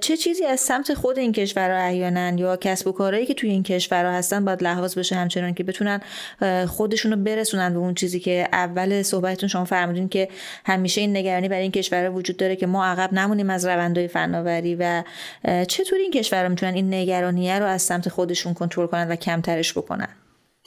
چه چیزی از سمت خود این کشورها احیاناً یا کسب و کارهایی که توی این کشورها هستن باید لحاظ بشه همچنان که بتونن خودشون رو برسونن به اون چیزی که اول صحبتتون شما فرمودین که همیشه این نگرانی برای این کشورها وجود داره که ما عقب نمونیم از روندهای فناوری، و چطور این کشورها میتونن این نگرانی‌ها رو از سمت خودشون کنترل کنن و کمترش بکنن؟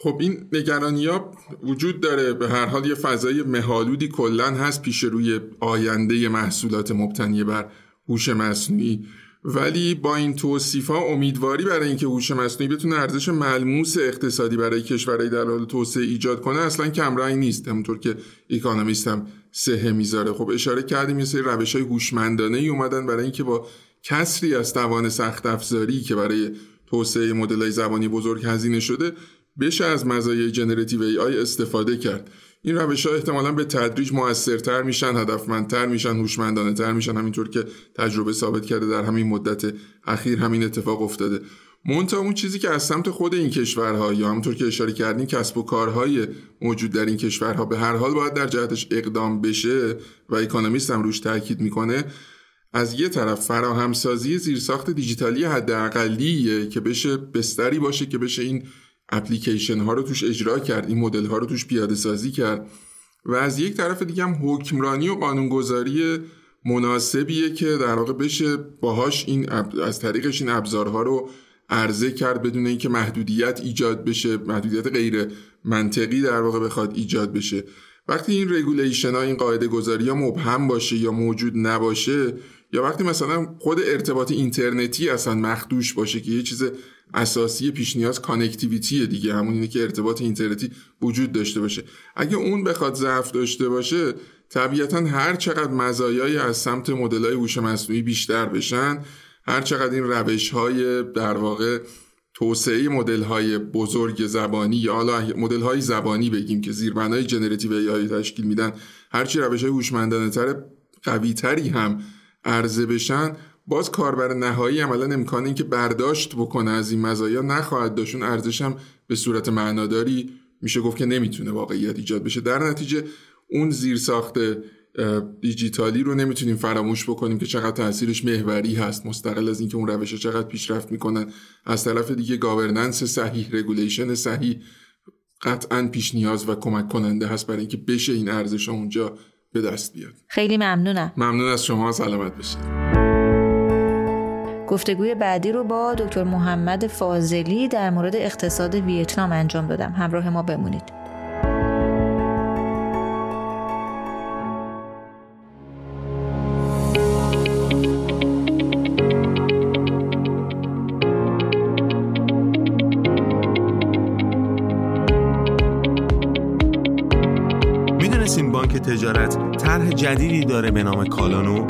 خب این نگرانی‌ها وجود داره، به هر حال یه فضای مه‌آلودی کلاً هست پیش روی آینده محصولات مبتنی بر هوش مصنوعی، ولی با این توصیف‌ها امیدواری برای اینکه هوش مصنوعی بتونه ارزش ملموس اقتصادی برای کشورهای در حال توسعه ایجاد کنه اصلاً کمرنگ نیست، همونطور که اکونومیست هم سهم می‌ذاره. خب اشاره کردیم یه سری روش‌های هوشمندانه‌ای اومدن برای اینکه با کسری از توان سخت‌افزاری که برای توسعه مدل‌های زبانی بزرگ هزینه شده بشه از مزایای جنراتیو ای آی استفاده کرد. این روش‌ها احتمالاً به تدریج مؤثرتر میشن، هدفمندتر میشن، هوشمندانه‌تر میشن، همینطور که تجربه ثابت کرده در همین مدت اخیر همین اتفاق افتاده. منتها اون چیزی که از سمت خود این کشورها یا همونطور که اشاره کردیم کسب و کارهای موجود در این کشورها به هر حال باید در جهتش اقدام بشه و اکونومیست هم روش تاکید میکنه، از یه طرف فراهمسازی زیرساخت دیجیتالی حداقلیه که بشه بستری باشه که بشه این اپلیکیشن ها رو توش اجرا کرد، این مدل ها رو توش پیاده سازی کرد، و از یک طرف دیگه هم حکمرانی و قانونگذاری مناسبیه که در واقع بشه باهاش این از طریقش این ابزارها رو عرضه کرد بدون اینکه محدودیت ایجاد بشه، محدودیت غیر منطقی در واقع بخواد ایجاد بشه. وقتی این رگولیشن ها، این قاعده گذاری ها مبهم باشه یا موجود نباشه، یا وقتی مثلا خود ارتباط اینترنتی اصلا مخدوش باشه که یه چیز اساسی پیش نیاز کانکتیویتیه دیگه، همون اینه که ارتباط اینترنتی وجود داشته باشه، اگه اون بخواد ضعف داشته باشه طبیعتاً هر چقدر مزایای از سمت مدل‌های هوش مصنوعی بیشتر بشن، هر چقدر این روش‌های در واقع توسعه مدل‌های بزرگ زبانی یا حالا مدل‌های زبانی بگیم که زیربنای جنراتیو ای آی تشکیل میدن، هر چی روش‌های هوشمندانه‌تر قوی‌تری هم عرضه بشن، باز کاربر نهایی عملاً امکان این که برداشت بکنه از این مزایا نخواهد داشت. اون ارزش هم به صورت معناداری میشه گفت که نمیتونه واقعیت ایجاد بشه. در نتیجه اون زیرساخت دیجیتالی رو نمیتونیم فراموش بکنیم که چقدر تاثیرش محوری هست، مستقل از اینکه اون روش‌ها چقدر پیشرفت میکنن. از طرف دیگه گاورننس صحیح، رگولیشن صحیح قطعاً پیش نیاز و کمک کننده هست برای اینکه بشه این ارزش‌ها اونجا به دست بیاد. خیلی ممنونم. ممنون از شما، سلامت باشید. گفتگوی بعدی رو با دکتر محمد فاضلی در مورد اقتصاد ویتنام انجام دادم. همراه ما بمونید. می‌دونستین بانک تجارت طرح جدیدی داره به نام کالانو؟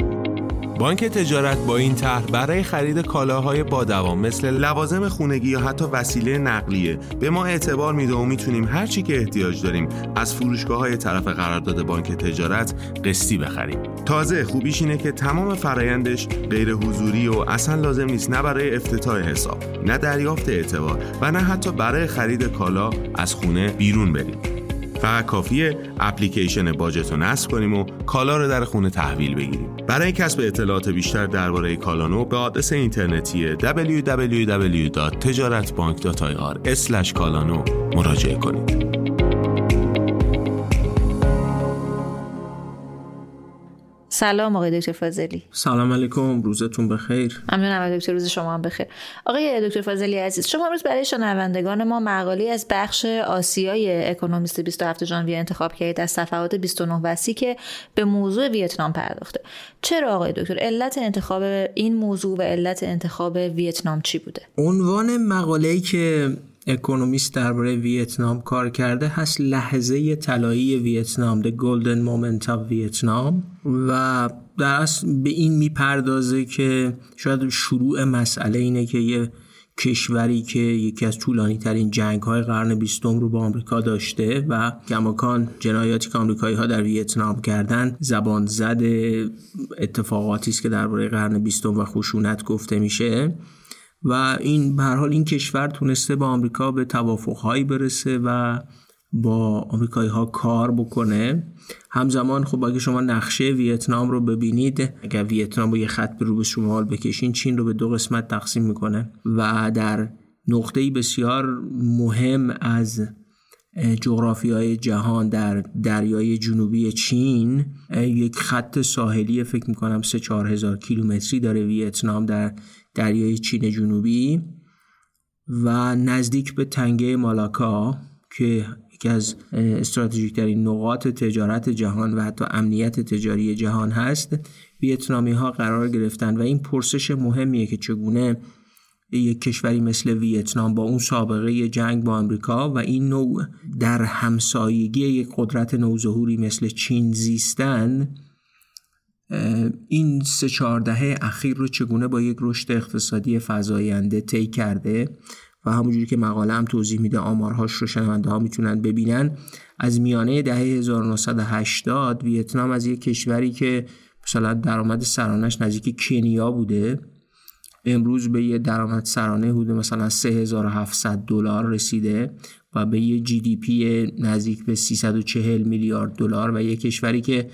بانک تجارت با این طرح برای خرید کالاهای با دوام مثل لوازم خانگی یا حتی وسیله نقلیه به ما اعتبار میده و میتونیم هر چی که احتیاج داریم از فروشگاه‌های طرف قرارداد بانک تجارت قسطی بخریم. تازه خوبیش اینه که تمام فرایندش غیر حضوری و اصلا لازم نیست نه برای افتتاح حساب، نه دریافت اعتبار و نه حتی برای خرید کالا از خونه بیرون بریم. فقط کافیه اپلیکیشن باجت رو نصب کنیم و کالا رو در خونه تحویل بگیریم. برای کسب اطلاعات بیشتر درباره کالانو به آدرس اینترنتی دبلیو دبلیو دبلیو دات تجارت بانک دات آی آر اسلش کالانو مراجعه کنید. سلام آقای دکتر فاضلی. سلام علیکم، روزتون بخیر. ممنونم دکتر، روز شما هم بخیر. آقای دکتر فاضلی عزیز، شما امروز برای شنوندگان ما مقاله از بخش آسیای اکونومیست بیست و هفتم ژانویه انتخاب کردید از صفحات بیست و نه و سی که به موضوع ویتنام پرداخته. چرا آقای دکتر؟ علت انتخاب این موضوع و علت انتخاب ویتنام چی بوده؟ عنوان مقاله‌ای که اکونومیست درباره ویتنام کار کرده هست لحظه طلایی ویتنام، The Golden Moment of Vietnam، و در اصل به این میپردازه که شاید شروع مسئله اینه که یه کشوری که یکی از طولانی ترین جنگ های قرن بیستم رو با آمریکا داشته و کماکان جنایاتی که آمریکایی ها در ویتنام کردن زبان زد اتفاقاتی است که درباره قرن بیستم و خشونت گفته میشه، و این به هر حال این کشور تونسته با آمریکا به توافق‌هایی برسه و با آمریکایی ها کار بکنه. همزمان خب اگه شما نقشه ویتنام رو ببینید، اگر ویتنام رو یه خط به رو به شمال بکشین، چین رو به دو قسمت تقسیم میکنه و در نقطه‌ای بسیار مهم از جغرافیای جهان در دریای جنوبی چین یک خط ساحلی فکر میکنم سه چهار هزار کیلومتری داره ویتنام در دریای چین جنوبی و نزدیک به تنگه مالاکا که یکی از استراتژیک ترین نقاط تجارت جهان و حتی امنیت تجاری جهان هست، ویتنامی ها قرار گرفتن و این پرسش مهمیه که چگونه یک کشوری مثل ویتنام با اون سابقه جنگ با آمریکا و این نوع در همسایگی یک قدرت نوظهوری مثل چین زیستن، این سه چهار دهه اخیر رو چگونه با یک رشد اقتصادی فزاینده طی کرده و همونجوری که مقاله هم توضیح میده، آمارهاش رو شنونده ها میتونن ببینن. از میانه دهه هزار و نهصد و هشتاد ویتنام از یک کشوری که مثلا درآمد سرانش نزدیک کنیا بوده، امروز به یه درآمد سرانه حدود مثلا سه هزار و هفتصد دلار رسیده و به یه جی دی پی نزدیک به سیصد و چهل میلیارد دلار و یه کشوری که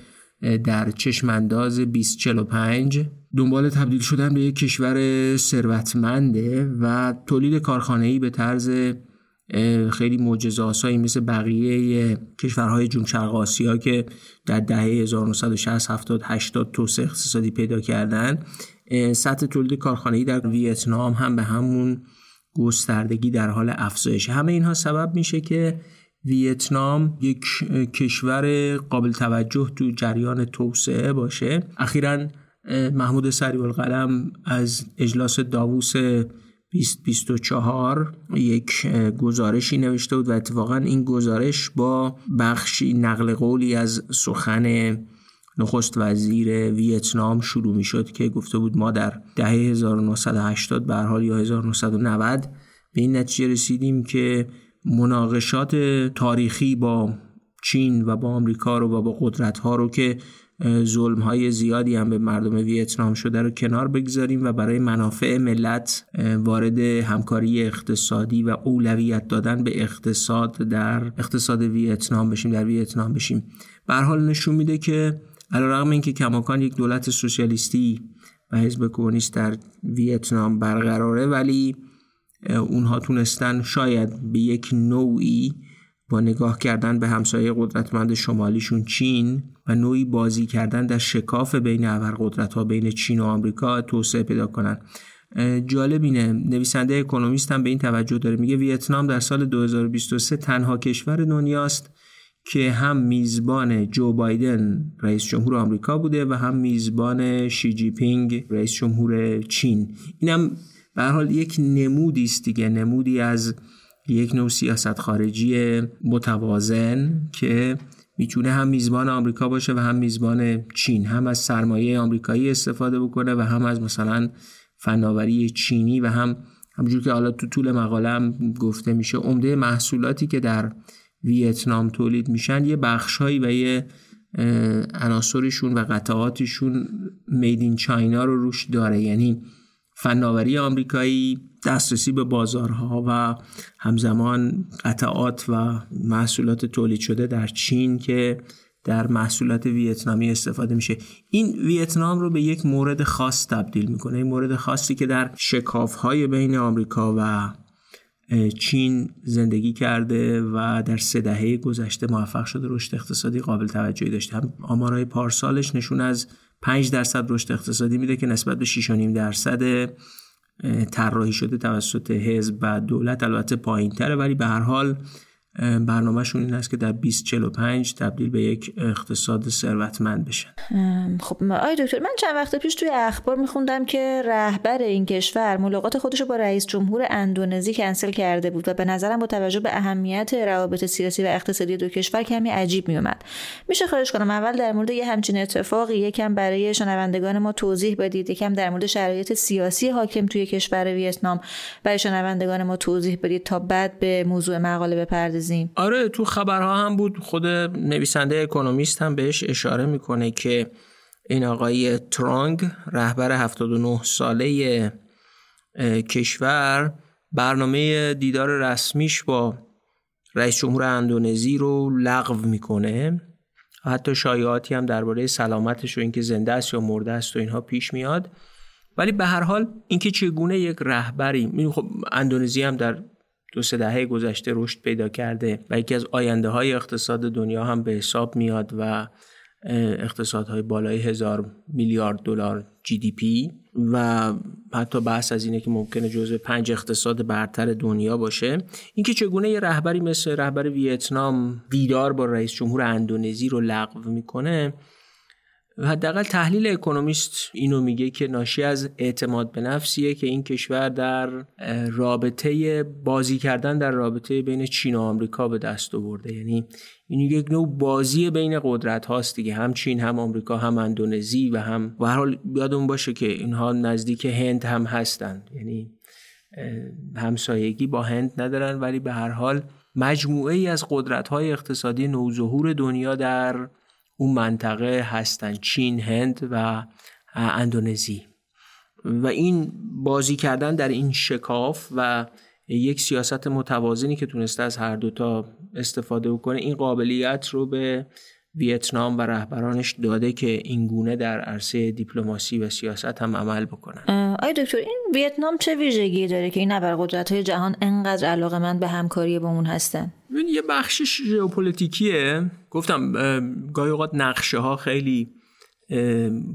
در چشم انداز بیست چهل و پنج دنبال تبدیل شدن به یک کشور ثروتمنده و تولید کارخانه‌ای به طرز خیلی معجزه‌آسایی مثل بقیه کشورهای جنوب شرق آسیا که در دهه هزار و نهصد و شصت هفتاد هشتاد توسعه اقتصادی پیدا کردن، سطح تولید کارخانه‌ای در ویتنام هم به همون گستردگی در حال افزایش. همه اینها سبب میشه که ویتنام یک کشور قابل توجه تو جریان توسعه باشه. اخیراً محمود سریع‌القلم از اجلاس داووس بیست بیست و چهار یک گزارشی نوشته بود و اتفاقاً این گزارش با بخشی نقل قولی از سخن نخست وزیر ویتنام شروع می شد که گفته بود ما در دهه هزار و نهصد و هشتاد به هر حال یا هزار و نهصد و نود به این نتیجه رسیدیم که مناقشات تاریخی با چین و با آمریکا رو و با قدرت ها رو که ظلم های زیادی هم به مردم ویتنام شده رو کنار بگذاریم و برای منافع ملت وارد همکاری اقتصادی و اولویت دادن به اقتصاد در اقتصاد ویتنام بشیم در ویتنام بشیم. به هر حال نشون میده که علیرغم اینکه کماکان یک دولت سوسیالیستی و حزب کمونیست در ویتنام برقراره، ولی اونها تونستن شاید به یک نوعی با نگاه کردن به همسایه قدرتمند شمالیشون چین و نوعی بازی کردن در شکاف بین ابرقدرت‌ها بین چین و آمریکا توسعه پیدا کنن. جالب اینه نویسنده اکونومیست هم به این توجه داره، میگه ویتنام در سال دو هزار و بیست و سه تنها کشور دنیاست که هم میزبان جو بایدن رئیس جمهور آمریکا بوده و هم میزبان شی جی پینگ رئیس جمهور چین. اینم به هر حال یک نمودی است دیگه، نمودی از یک نوع سیاست خارجی متوازن که میتونه هم میزبان آمریکا باشه و هم میزبان چین، هم از سرمایه آمریکایی استفاده بکنه و هم از مثلا فناوری چینی و هم همونجور که حالا تو طول مقاله هم گفته میشه عمده محصولاتی که در ویتنام تولید میشن یه بخشهایی و یه عناصرشون و قطعاتشون میدین چاینا رو روش داره، یعنی فناوری آمریکایی، دسترسی به بازارها و همزمان قطعات و محصولات تولید شده در چین که در محصولات ویتنامی استفاده میشه. این ویتنام رو به یک مورد خاص تبدیل میکنه، این مورد خاصی که در شکاف‌های بین آمریکا و چین زندگی کرده و در سه دهه گذشته موفق شده رشد اقتصادی قابل توجهی داشته. هم آمارهای پارسالش نشون از پنج درصد رشد اقتصادی میده که نسبت به شش و نیم درصد طراحی شده توسط حزب و دولت البته پایین‌تره، ولی به هر حال برنامه‌شون این است که در بیست چهل و پنج تبدیل به یک اقتصاد ثروتمند بشن. خب آی دکتر، من چند وقت پیش توی اخبار می‌خوندم که رهبر این کشور ملاقات خودش رو با رئیس جمهور اندونزی کنسل کرده بود و به نظرم با توجه به اهمیت روابط سیاسی و اقتصادی دو کشور کمی عجیب میومد. میشه خواهش کنم اول در مورد یه همچین اتفاقی یکم برای شنوندگان ما توضیح بدید، یکم در مورد شرایط سیاسی حاکم توی کشور ویتنام برای شنوندگان ما توضیح بدید تا بعد به موضوع مقاله بپردازیم. آره، تو خبرها هم بود، خود نویسنده اکونومیست هم بهش اشاره میکنه که این آقای ترانگ رهبر هفتاد و نه ساله کشور برنامه دیدار رسمیش با رئیس جمهور اندونزی رو لغو میکنه. حتی شایعاتی هم درباره سلامتش و اینکه زنده است یا مرده است و اینها پیش میاد. ولی به هر حال اینکه چگونه یک رهبری، خب اندونزی هم در دو سه دهه گذشته رشد پیدا کرده و یکی از آینده های اقتصاد دنیا هم به حساب میاد و اقتصادهای بالای هزار میلیارد دلار جی دی پی و حتی بحث از اینه که ممکنه جزو پنج اقتصاد برتر دنیا باشه. اینکه چگونه یه رهبری مثل رهبر ویتنام دیدار با رئیس جمهور اندونزی رو لغو میکنه، حداقل تحلیل اکونومیست اینو میگه که ناشی از اعتماد به نفسیه که این کشور در رابطه بازی کردن در رابطه بین چین و آمریکا به دست آورده. یعنی این یک نوع بازی بین قدرت هاست دیگه، هم چین هم آمریکا هم اندونزی و هم به هر حال یادمون باشه که اینها نزدیک هند هم هستند، یعنی همسایگی با هند ندارن ولی به هر حال مجموعه ای از قدرت‌های اقتصادی نوظهور دنیا در اون منطقه هستن، چین، هند و اندونزی. و این بازی کردن در این شکاف و یک سیاست متوازنی که تونسته از هر دوتا استفاده بکنه، این قابلیت رو به ویتنام و رهبرانش داده که اینگونه در عرصه دیپلماسی و سیاست هم عمل بکنن. آی دکتر، این ویتنام چه ویژگی داره که این ابرقدرت‌های جهان انقدر علاقه‌مند به همکاری با اون هستن؟ این یه بخشش ژئوپلیتیکیه. گفتم گاهی اوقات نقشه‌ها خیلی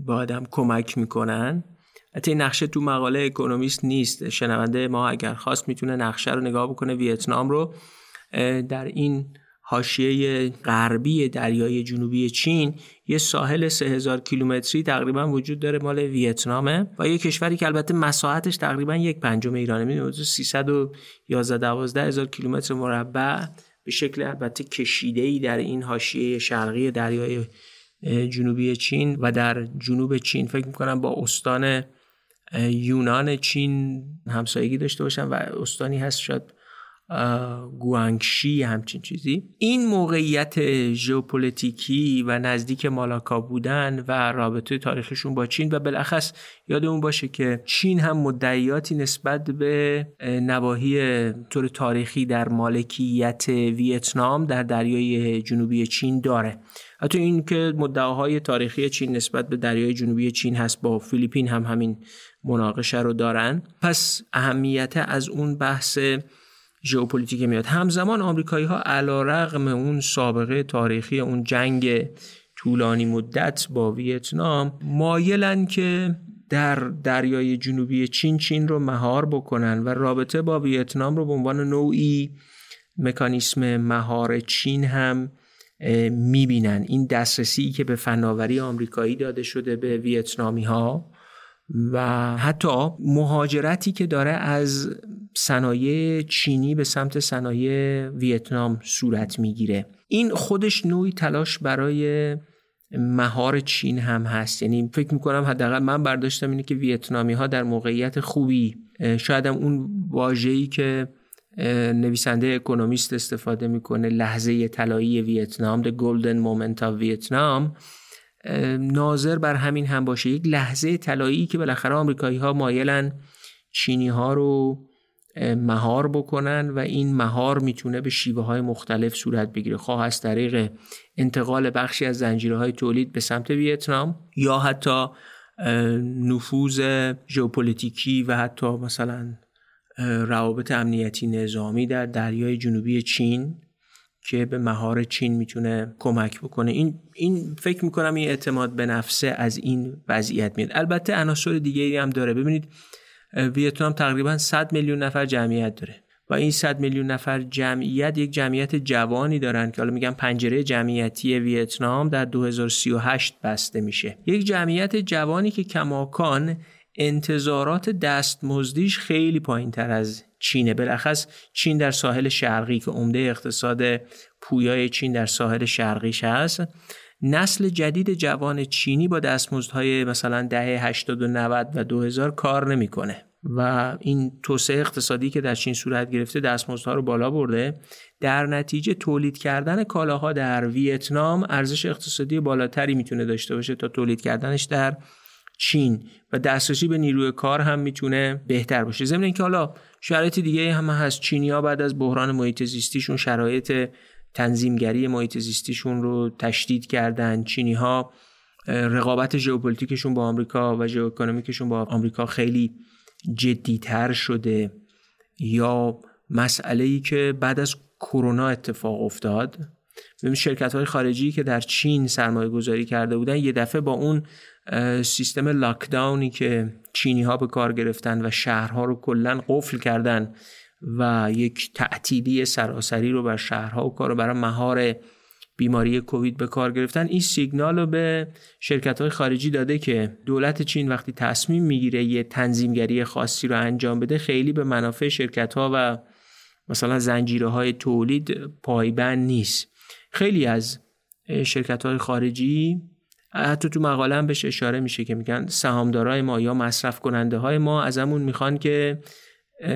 با آدم کمک میکنن. حتی نقشه تو مقاله اکونومیست نیست، شنونده ما اگر خواست میتونه نقشه رو نگاه بکنه. ویتنام رو در این حاشیه غربی دریای جنوبی چین یه ساحل سه هزار کیلومتری تقریبا وجود داره، مال ویتنامه و یه کشوری که البته مساحتش تقریبا یک پنجم ایرانه، میدونید سیصد و یازده دوازده هزار کیلومتر مربع به شکل البته کشیده‌ای در این حاشیه شرقی دریای جنوبی چین و در جنوب چین فکر می‌کنم با استان یونان چین همسایگی داشته باشن و استانی هست شاید گوانگشی همچین چیزی. این موقعیت ژئوپلیتیکی و نزدیک مالاکا بودن و رابطه تاریخشون با چین و بالاخص یادمون باشه که چین هم مدعیاتی نسبت به نواحی طور تاریخی در مالکیت ویتنام در دریای جنوبی چین داره. حتی این که مدعاهای تاریخی چین نسبت به دریای جنوبی چین هست، با فیلیپین هم همین مناقشه رو دارن. پس اهمیت از اون بحث ژئوپلیتیک میاد. همزمان آمریکایی‌ها علیرغم اون سابقه تاریخی اون جنگ طولانی مدت با ویتنام مایلن که در دریای جنوبی چین چین رو مهار بکنن و رابطه با ویتنام رو به عنوان نوعی مکانیسم مهار چین هم میبینن. این دسترسی که به فناوری آمریکایی داده شده به ویتنامی‌ها و حتی مهاجرتی که داره از صنایع چینی به سمت صنایع ویتنام صورت میگیره، این خودش نوعی تلاش برای مهار چین هم هست. یعنی فکر میکنم حداقل من برداشتم اینه که ویتنامی ها در موقعیت خوبی، شاید هم اون واژه‌ای که نویسنده اکونومیست استفاده میکنه، لحظه طلایی ویتنام، the golden moment of Vietnam، ناظر بر همین هم باشه. یک لحظه طلایی که بالاخره آمریکایی ها مایلن چینی ها رو مهار بکنن و این مهار میتونه به شیوه های مختلف صورت بگیره، خواه از طریق انتقال بخشی از زنجیرهای تولید به سمت ویتنام یا حتی نفوذ ژئوپلیتیکی و حتی مثلا روابط امنیتی نظامی در دریای جنوبی چین که به مهار چین میتونه کمک بکنه. این این فکر میکنم این اعتماد به نفسه از این وضعیت میاد. البته عناصر دیگه‌ای هم داره. ببینید ویتنام تقریبا صد میلیون نفر جمعیت داره و این صد میلیون نفر جمعیت یک جمعیت جوانی دارن که حالا میگم پنجره جمعیتی ویتنام در دو هزار و سی و هشت بسته میشه. یک جمعیت جوانی که کماکان انتظارات دستمزدیش خیلی پایین‌تر از چینه، بالاخص چین در ساحل شرقی که عمده اقتصاد پویای چین در ساحل شرقیش هست. نسل جدید جوان چینی با دستمزدهای مثلا دهه هشتاد و نود و دو هزار کار نمیکنه و این توسعه اقتصادی که در چین صورت گرفته دستمزدها رو بالا برده، در نتیجه تولید کردن کالاها در ویتنام ارزش اقتصادی بالاتری میتونه داشته باشه تا تولید کردنش در چین و دسترسی به نیروی کار هم میتونه بهتر باشه. ضمن اینکه حالا شرایط دیگه هم هست، چینی‌ها بعد از بحران محیط زیستیشون شرایط تنظیمگری محیط زیستیشون رو تشدید کردن. چینی‌ها رقابت ژئوپلیتیکشون با آمریکا و ژئواکانومیکشون با آمریکا خیلی جدی‌تر شده. یا مسئله‌ای که بعد از کرونا اتفاق افتاد، ببین شرکت‌های خارجی که در چین سرمایه‌گذاری کرده بودن یه دفعه با اون سیستم لاکداونی که چینی‌ها به کار گرفتن و شهرها رو کلاً قفل کردن و یک تعطیلی سراسری رو بر شهرها و کارو برای مهار بیماری کووید به کار گرفتن، این سیگنال رو به شرکت‌های خارجی داده که دولت چین وقتی تصمیم می‌گیره یه تنظیمگری خاصی رو انجام بده خیلی به منافع شرکت‌ها و مثلا زنجیره‌های تولید پایبند نیست. خیلی از شرکت‌های خارجی، حتی تو مقاله هم بهش اشاره میشه که میگن سهامدارای ما یا مصرف کننده های ما ازمون میخوان که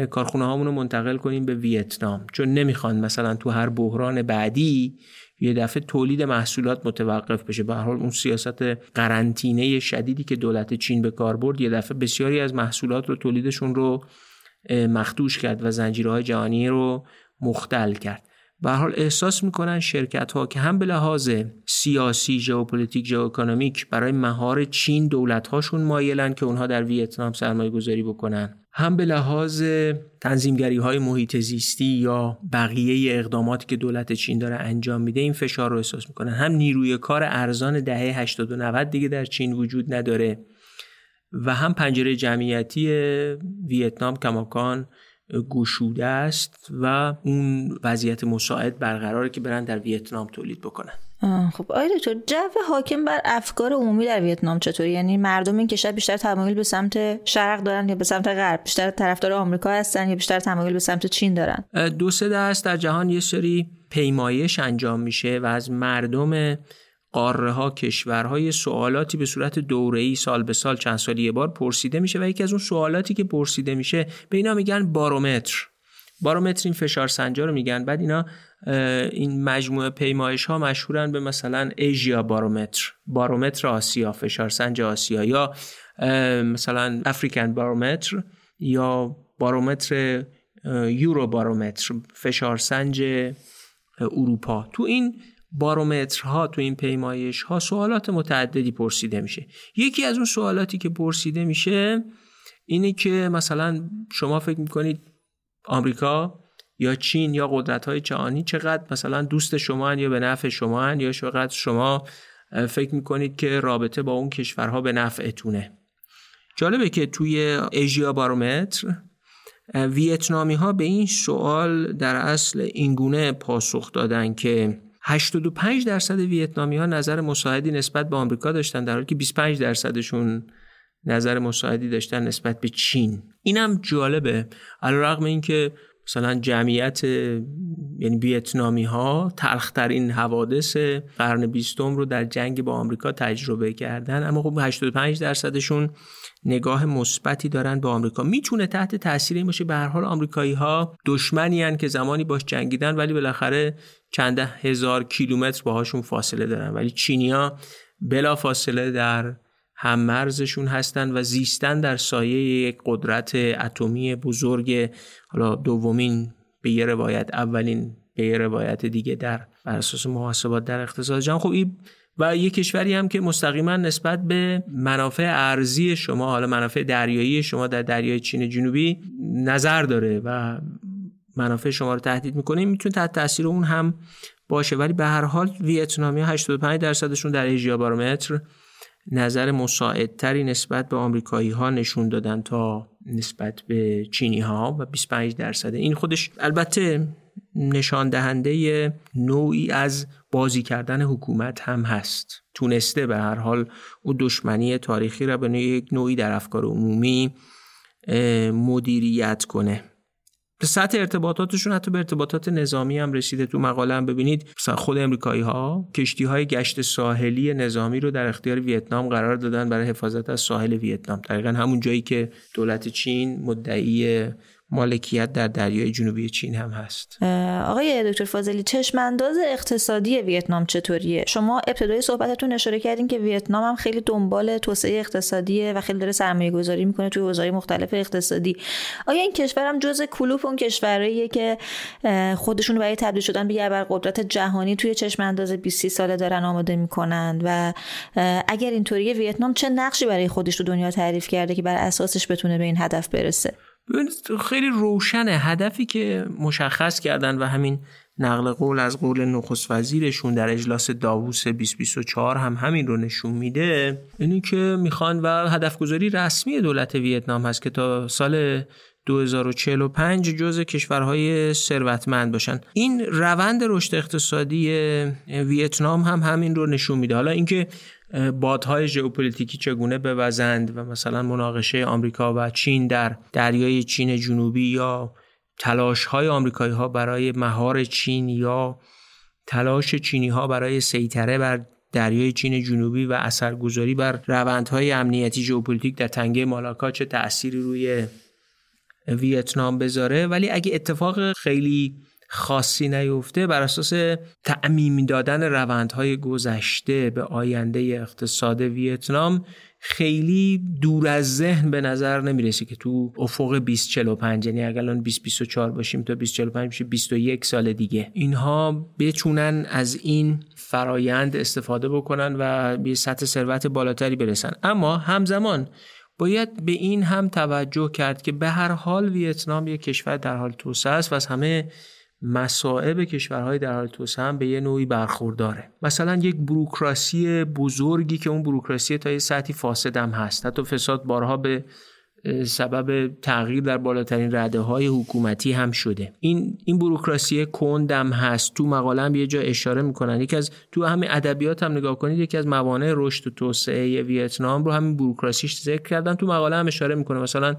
کارخونه هامون رو منتقل کنیم به ویتنام، چون نمیخوان مثلا تو هر بحران بعدی یه دفعه تولید محصولات متوقف بشه. به هر حال اون سیاست قرنطینه شدیدی که دولت چین به کار برد یه دفعه بسیاری از محصولات رو تولیدشون رو مخدوش کرد و زنجیرهای جهانی رو مختل کرد. به هر حال احساس میکنن شرکت ها که هم به لحاظ سیاسی، ژئوپلیتیک، ژئواکانومیک برای مهار چین دولت هاشون مایلن که اونها در ویتنام سرمایه گذاری بکنن، هم به لحاظ تنظیمگری های محیط زیستی یا بقیه اقداماتی که دولت چین داره انجام میده این فشار رو احساس میکنن. هم نیروی کار ارزان دهه هشتاد و نود دیگه در چین وجود نداره و هم پنجره جمعیتی ویتنام کماکان گشوده است و اون وضعیت مساعد برقراره که برن در ویتنام تولید بکنن. خب آقای دکتر، جو حاکم بر افکار عمومی در ویتنام چطوری؟ یعنی مردم این کشور بیشتر تمایل به سمت شرق دارن یا به سمت غرب؟ بیشتر طرفدار آمریکا هستن یا بیشتر تمایل به سمت چین دارن؟ دو سه ده است در جهان، یه سری پیمایش انجام میشه و از مردم قاره ها، کشورهای سوالاتی به صورت دوره‌ای سال به سال چند سال یه بار پرسیده میشه و یکی از اون سوالاتی که پرسیده میشه به اینا میگن بارومتر. بارومتر این فشار سنجا رو میگن. بعد اینا این مجموعه پیمایش ها مشهورن به مثلا ایژیا بارومتر، بارومتر آسیا، فشار سنج آسیا، یا مثلا افریکن بارومتر یا بارومتر یورو بارومتر، فشار سنج اروپا. تو این بارومترها، تو این پیمایش ها سوالات متعددی پرسیده میشه. یکی از اون سوالاتی که پرسیده میشه اینه که مثلا شما فکر میکنید آمریکا یا چین یا قدرت های جهانی چقدر مثلا دوست شما هن یا به نفع شما هن، یا چقدر شما فکر میکنید که رابطه با اون کشورها به نفعتونه. جالبه که توی ایژیا بارومتر ویتنامی ها به این سوال در اصل اینگونه پاسخ دادن که هشتاد و پنج درصد ویتنامی ها نظر مساعدی نسبت به آمریکا داشتن، در حالی که بیست و پنج درصدشون نظر مساعدی داشتن نسبت به چین. اینم جالبه، علیرغم اینکه مثلا جمعیت یعنی ویتنامی ها تلخترین حوادث قرن بیستم رو در جنگ با آمریکا تجربه کردن، اما خب هشتاد و پنج درصدشون نگاه مثبتی دارن به آمریکا. میتونه تحت تاثیر این باشه به هر حال آمریکایی ها دشمنی ان که زمانی باش جنگیدن، ولی بالاخره چند هزار کیلومتر باهاشون فاصله دارن، ولی چینیا بلا فاصله در هم مرزشون هستن و زیستن در سایه یک قدرت اتمی بزرگ، حالا دومین به یه روایت، اولین به یه روایت دیگه در بر اساس محاسبات در اقتصاد جهان. خب این و یک کشوری هم که مستقیما نسبت به منافع ارضی شما، حالا منافع دریایی شما در دریای چین جنوبی نظر داره و منافع شما رو تهدید میکنه، میتونه تحت تاثیر اون هم باشه. ولی به هر حال ویتنامی‌ها هشتاد و پنج درصدشون در ایژیا بارومتر نظر مساعدتری نسبت به آمریکایی ها نشون دادن تا نسبت به چینی ها و بیست و پنج درصد. این خودش البته نشان دهنده نوعی از بازی کردن حکومت هم هست. تونسته به هر حال او دشمنی تاریخی را به یک نوعی در افکار عمومی مدیریت کنه. به سطح ارتباطاتشون حتی به ارتباطات نظامی هم رسیده. تو مقاله هم ببینید خود امریکایی ها کشتی های گشت ساحلی نظامی رو در اختیار ویتنام قرار دادن برای حفاظت از ساحل ویتنام، دقیقاً همون جایی که دولت چین مدعی مالکیت در دریای جنوبی چین هم هست. آقای دکتر فاضلی، چشم انداز اقتصادی ویتنام چطوریه؟ شما ابتدای صحبتتون اشاره کردین که ویتنام هم خیلی دنبال توسعه اقتصادیه و خیلی داره سرمایه گذاری میکنه توی حوزه‌های مختلف اقتصادی. آیا این کشور هم جزء کلوپ اون کشوراییه که خودشون برای تبدیل شدن به یه ابرقدرت جهانی توی چشم انداز بیست ساله دارن آماده میکنند؟ و اگر اینطوریه، ویتنام چه نقشی برای خودش تو دنیا تعریف کرده که بر اساسش بتونه به این هدف برسه؟ خیلی روشنه هدفی که مشخص کردن و همین نقل قول از قول نخست وزیرشون در اجلاس داووس بیست و بیست و چهار هم همین رو نشون میده، یعنی که میخوان و هدفگذاری رسمی دولت ویتنام هست که تا سال دو هزار و چهل و پنج جزء کشورهای ثروتمند باشن. این روند رشد اقتصادی ویتنام هم همین رو نشون میده. حالا اینکه بادهای ژئوپلیتیکی چگونه بوزند و مثلا مناقشه آمریکا و چین در دریای چین جنوبی یا تلاش‌های آمریکایی‌ها برای مهار چین یا تلاش چینی‌ها برای سیطره بر دریای چین جنوبی و اثرگذاری بر روندهای امنیتی ژئوپلیتیک در تنگه مالاکا چه تأثیری روی ویتنام بذاره، ولی اگه اتفاق خیلی خاصی نیفته بر اساس تعمیم دادن روندهای گذشته به آینده اقتصاد ویتنام خیلی دور از ذهن به نظر نمیرسه که تو افق بیست چهل و پنج، یعنی اگر الان بیست بیست و چهار باشیم تا بیست چهل و پنج میشه بیست و یک سال دیگه، اینها بتونن از این فرایند استفاده بکنن و به سطح ثروت بالاتری برسن. اما همزمان باید به این هم توجه کرد که به هر حال ویتنام یک کشور در حال توسعه است و از همه مسائب کشورهای در حال توسعه هم به یه نوعی برخورداره. مثلا یک بوروکراسی بزرگی که اون بوروکراسی تا یه سطحی فاسد هم هست، حتی فساد بارها به سبب تغییر در بالاترین رده‌های حکومتی هم شده. این این بوروکراسی کندم هست. تو مقاله‌ام یه جا اشاره می‌کنن، یکی از تو همین ادبیات هم نگاه کنید، یکی از موانع رشد و توسعه ویتنام رو همین بوروکراسیش ذکر کردن. تو مقاله هم اشاره می‌کنه مثلا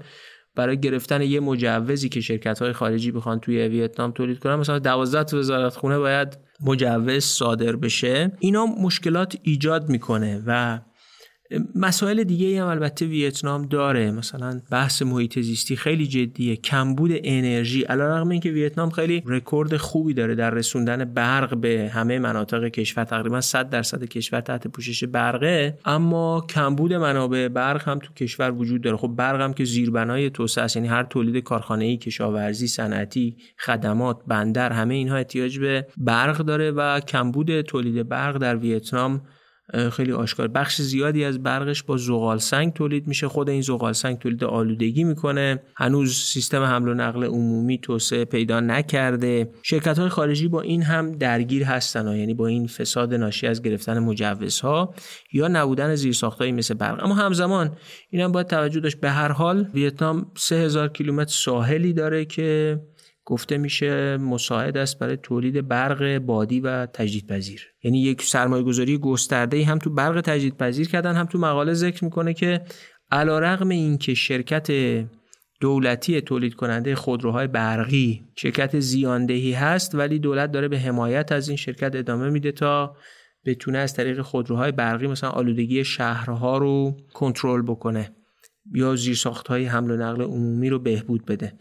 برای گرفتن یه مجوزی که شرکت‌های خارجی بخوان توی ویتنام تولید کنن، مثلا دوازده وزارتخونه باید مجوز صادر بشه. اینا مشکلات ایجاد می‌کنه و مسائل دیگه هم البته ویتنام داره. مثلا بحث محیط زیستی خیلی جدیه، کمبود انرژی، علیرغم اینکه ویتنام خیلی رکورد خوبی داره در رسوندن برق به همه مناطق کشور، تقریبا صد درصد کشور تحت پوشش برقه، اما کمبود منابع برق هم تو کشور وجود داره. خب برق هم که زیربنای توسعه است، یعنی هر تولید کارخانه‌ای، کشاورزی، صنعتی، خدمات، بندر، همه اینها احتیاج به برق داره و کمبود تولید برق در ویتنام خیلی آشکار. بخش زیادی از برقش با زغال سنگ تولید میشه. خود این زغال سنگ تولید آلودگی میکنه. هنوز سیستم حمل و نقل عمومی توسعه پیدا نکرده. شرکت‌های خارجی با این هم درگیر هستن، یعنی با این فساد ناشی از گرفتن مجوزها یا نبودن زیرساخت‌هایی مثل برق. اما همزمان اینم هم باید توجه داشت، به هر حال ویتنام سه هزار کیلومتر ساحلی داره که گفته میشه مساعد است برای تولید برق بادی و تجدیدپذیر، یعنی یک سرمایه‌گذاری گسترده‌ای هم تو برق تجدیدپذیر کردن. هم تو مقاله ذکر میکنه که علیرغم اینکه شرکت دولتی تولید کننده خودروهای برقی شرکت زیاندهی هست، ولی دولت داره به حمایت از این شرکت ادامه میده تا بتونه از طریق خودروهای برقی مثلا آلودگی شهرها رو کنترل بکنه یا زیرساخت‌های حمل و نقل عمومی رو بهبود بده.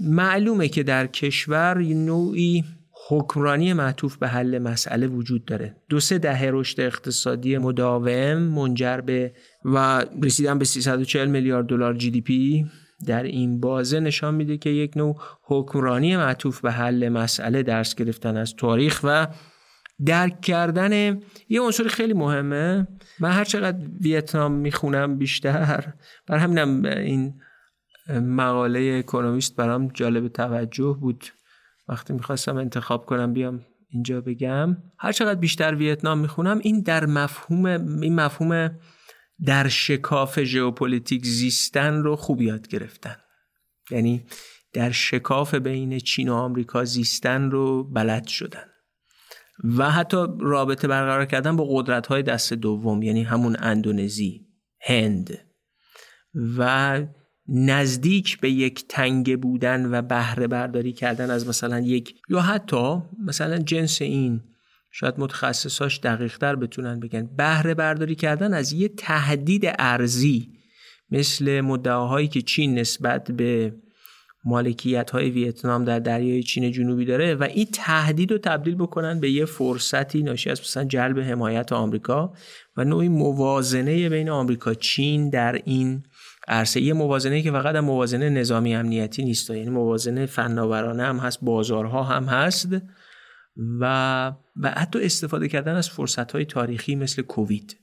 معلومه که در کشور نوعی حکمرانی معطوف به حل مسئله وجود داره. دو سه دهه رشد اقتصادی مداوم منجر به و رسیدن به سیصد و چهل میلیارد دلار جی دی پی در این بازه نشان میده که یک نوع حکمرانی معطوف به حل مسئله، درس گرفتن از تاریخ و درک کردن یه عنصر خیلی مهمه. من هر چقدر ویتنام میخونم بیشتر، بر همینم این مقاله اکونومیست برام جالب توجه بود وقتی میخواستم انتخاب کنم بیام اینجا بگم. هر چقدر بیشتر ویتنام میخونم، این در مفهوم این مفهوم در شکاف ژئوپلیتیک زیستن رو خوب یاد گرفتن، یعنی در شکاف بین چین و آمریکا زیستن رو بلد شدن و حتی رابطه برقرار کردن با قدرت‌های دست دوم، یعنی همون اندونزی، هند و نزدیک به یک تنگه بودن و بهره برداری کردن از مثلا یک یا حتی مثلا جنس این، شاید متخصصاش دقیق تر بتونن بگن، بهره برداری کردن از یه تهدید ارزی مثل مدعاهایی که چین نسبت به مالکیت‌های ویتنام در دریای چین جنوبی داره و این تهدید رو تبدیل بکنن به یه فرصتی ناشی از مثلا جلب حمایت آمریکا و نوعی موازنه بین آمریکا چین در این عرصه. یه موازنه‌ای که فقط هم موازنه نظامی امنیتی نیست، یعنی موازنه فناورانه هم هست، بازارها هم هست و و حتی استفاده کردن از فرصت‌های تاریخی مثل کووید.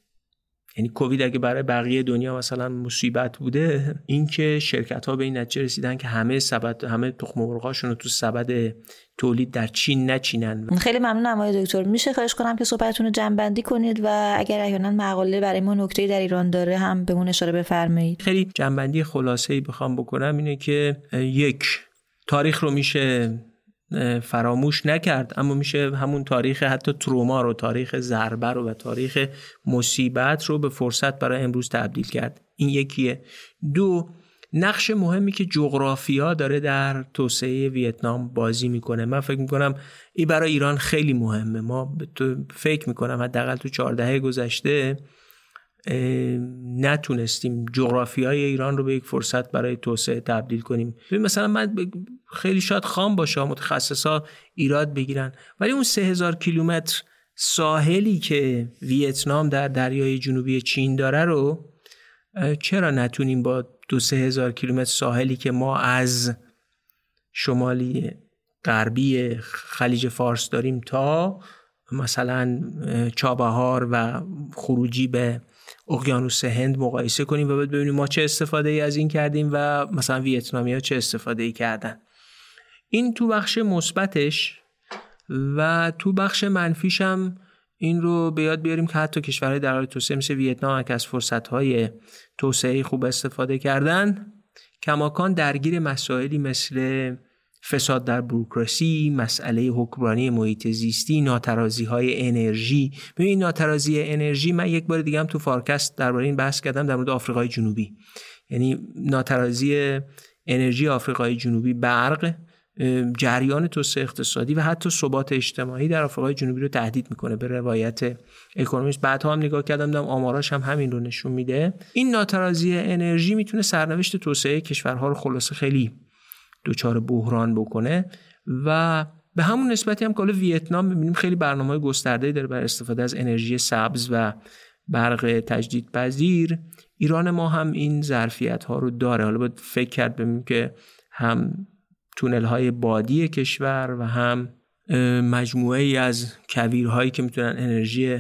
یعنی کووید اگه برای بقیه دنیا مثلا مصیبت بوده، این که شرکت‌ها به این نتیجه رسیدن که همه سبد همه تخم مرغاشون رو تو سبد تولید در چین نچینن. خیلی ممنونم آقای دکتر. میشه خواهش کنم که صحبتتون رو جمع‌بندی کنید و اگر احیانا مقاله برای ما نکته‌ای در ایران داره هم به اون اشاره بفرمایید. خیلی جمع‌بندی خلاصه‌ای بخوام بکنم اینه که یک، تاریخ رو میشه فراموش نکرد، اما میشه همون تاریخ حتی تروما رو، تاریخ ضربه رو و تاریخ مصیبت رو به فرصت برای امروز تبدیل کرد. این یکیه. دو، نقش مهمی که جغرافیا داره در توسعه ویتنام بازی میکنه. من فکر میکنم این برای ایران خیلی مهمه. ما فکر میکنم حداقل تو چهاردهه گذشته نتونستیم جغرافیای ایران رو به یک فرصت برای توسعه تبدیل کنیم. مثلا من خیلی شاید خام باشه، متخصصا ایراد بگیرن، ولی اون سه هزار کیلومتر ساحلی که ویتنام در دریای جنوبی چین داره رو چرا نتونیم با دو سه هزار کیلومتر ساحلی که ما از شمالی غربی خلیج فارس داریم تا مثلا چابهار و خروجی به اقیانوس هند مقایسه کنیم و بعد ببینیم ما چه استفاده ای از این کردیم و مثلا ویتنامیا چه استفاده ای کردن. این تو بخش مثبتش و تو بخش منفیش هم این رو به یاد بیاریم که حتی کشورهای در حال توسعه مثل ویتنام که از فرصت‌های توسعه خوب استفاده کردن، کماکان درگیر مسائلی مثل فساد در بوروکراسی، مسئله حکمرانی محیط زیستی، ناترازی‌های انرژی. ببین ناترازی انرژی، من یک بار دیگه هم تو فارکست درباره این بحث کردم در مورد آفریقای جنوبی. یعنی ناترازی انرژی آفریقای جنوبی، برق، جریان توسعه اقتصادی و حتی ثبات اجتماعی در آفریقای جنوبی رو تهدید میکنه به روایت اکونومیست. بعدها هم نگاه کردم دیدم آماراش هم همین رو نشون میده. این ناترازی انرژی میتونه سرنوشت توسعه کشورها رو خلاصه خیلی دوچار بحران بکنه و به همون نسبتی هم که ویتنام می‌بینیم خیلی برنامه‌های گسترده‌ای داره برای استفاده از انرژی سبز و برق تجدیدپذیر. ایران ما هم این ظرفیت‌ها رو داره. حالا باید فکر کرد ببینیم که هم تونل‌های بادی کشور و هم مجموعه‌ای از کویرهایی که میتونن انرژی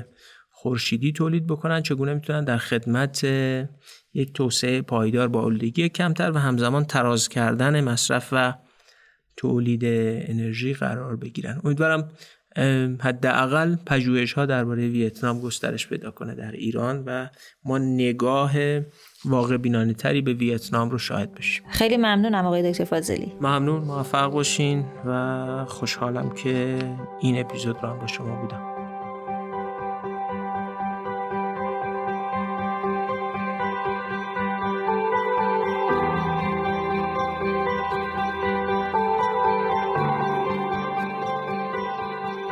خورشیدی تولید بکنن چگونه میتونن در خدمت یک توسعه پایدار با آلودگی کمتر و همزمان تراز کردن مصرف و تولید انرژی قرار بگیرن. امیدوارم حداقل پژوهش‌ها درباره ویتنام گسترش پیدا کنه در ایران و ما نگاه واقع بینانه تری به ویتنام رو شاهد بشیم. خیلی ممنونم آقای دکتر فاضلی. ممنون، موفق باشین و خوشحالم که این اپیزود رو هم با شما بودم.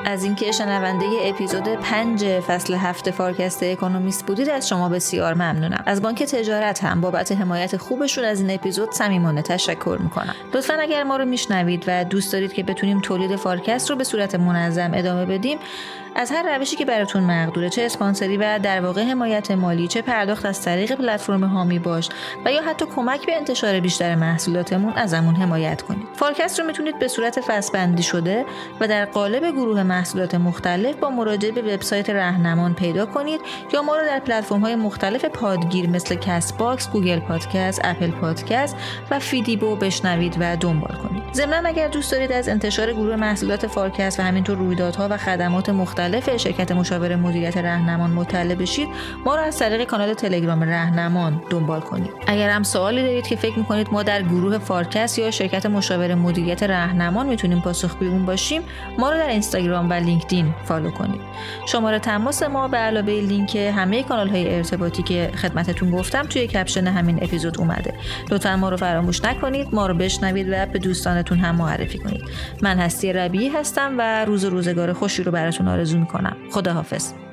از اینکه شنونده ای اپیزود پنج فصل هفت فارکست اکونومیست بودید از شما بسیار ممنونم. از بانک تجارت هم بابت حمایت خوبشون از این اپیزود صمیمانه تشکر میکنم. لطفاً اگر ما رو میشنوید و دوست دارید که بتونیم تولید فارکست رو به صورت منظم ادامه بدیم، از هر روشی که براتون مقدوره، چه اسپانسری و در واقع حمایت مالی، چه پرداخت از طریق پلتفرم هامی باش و یا حتی کمک به انتشار بیشتر محصولاتمون، ازمون حمایت کنید. فارکست رو میتونید به صورت فصل‌بندی شده و در قالب گروه محصولات مختلف با مراجعه به وبسایت راهنمان پیدا کنید یا ما رو در پلتفرم‌های مختلف پادگیر مثل کست باکس، گوگل پادکست، اپل پادکست و فیدیبو بشنوید و دنبال کنید. ضمن اگر دوست دارید از انتشار گروه محصولات فارکست و همینطور رویدادها و خدمات مختلف مختلف شرکت مشاور مدیریت راهنمان مطلع بشید، ما رو از طریق کانال تلگرام راهنمان دنبال کنید. اگر هم سوالی دارید که فکر می‌کنید ما در گروه فارکست یا شرکت مشاور مدیریت راهنمان میتونیم پاسخگوی اون باشیم، ما رو در اینستاگرام و لینکدین فالو کنید. شماره تماس ما به علاوه لینک همه کانال‌های ارتباطی که خدمتتون گفتم توی کپشن همین اپیزود اومده. لطفاً ما رو فراموش نکنید، ما رو بشنوید و به دوستانتون هم معرفی کنید. من هستی ربیعی هستم و روز و روزگار خوشی رو براتون آرزو میکنم. خداحافظ.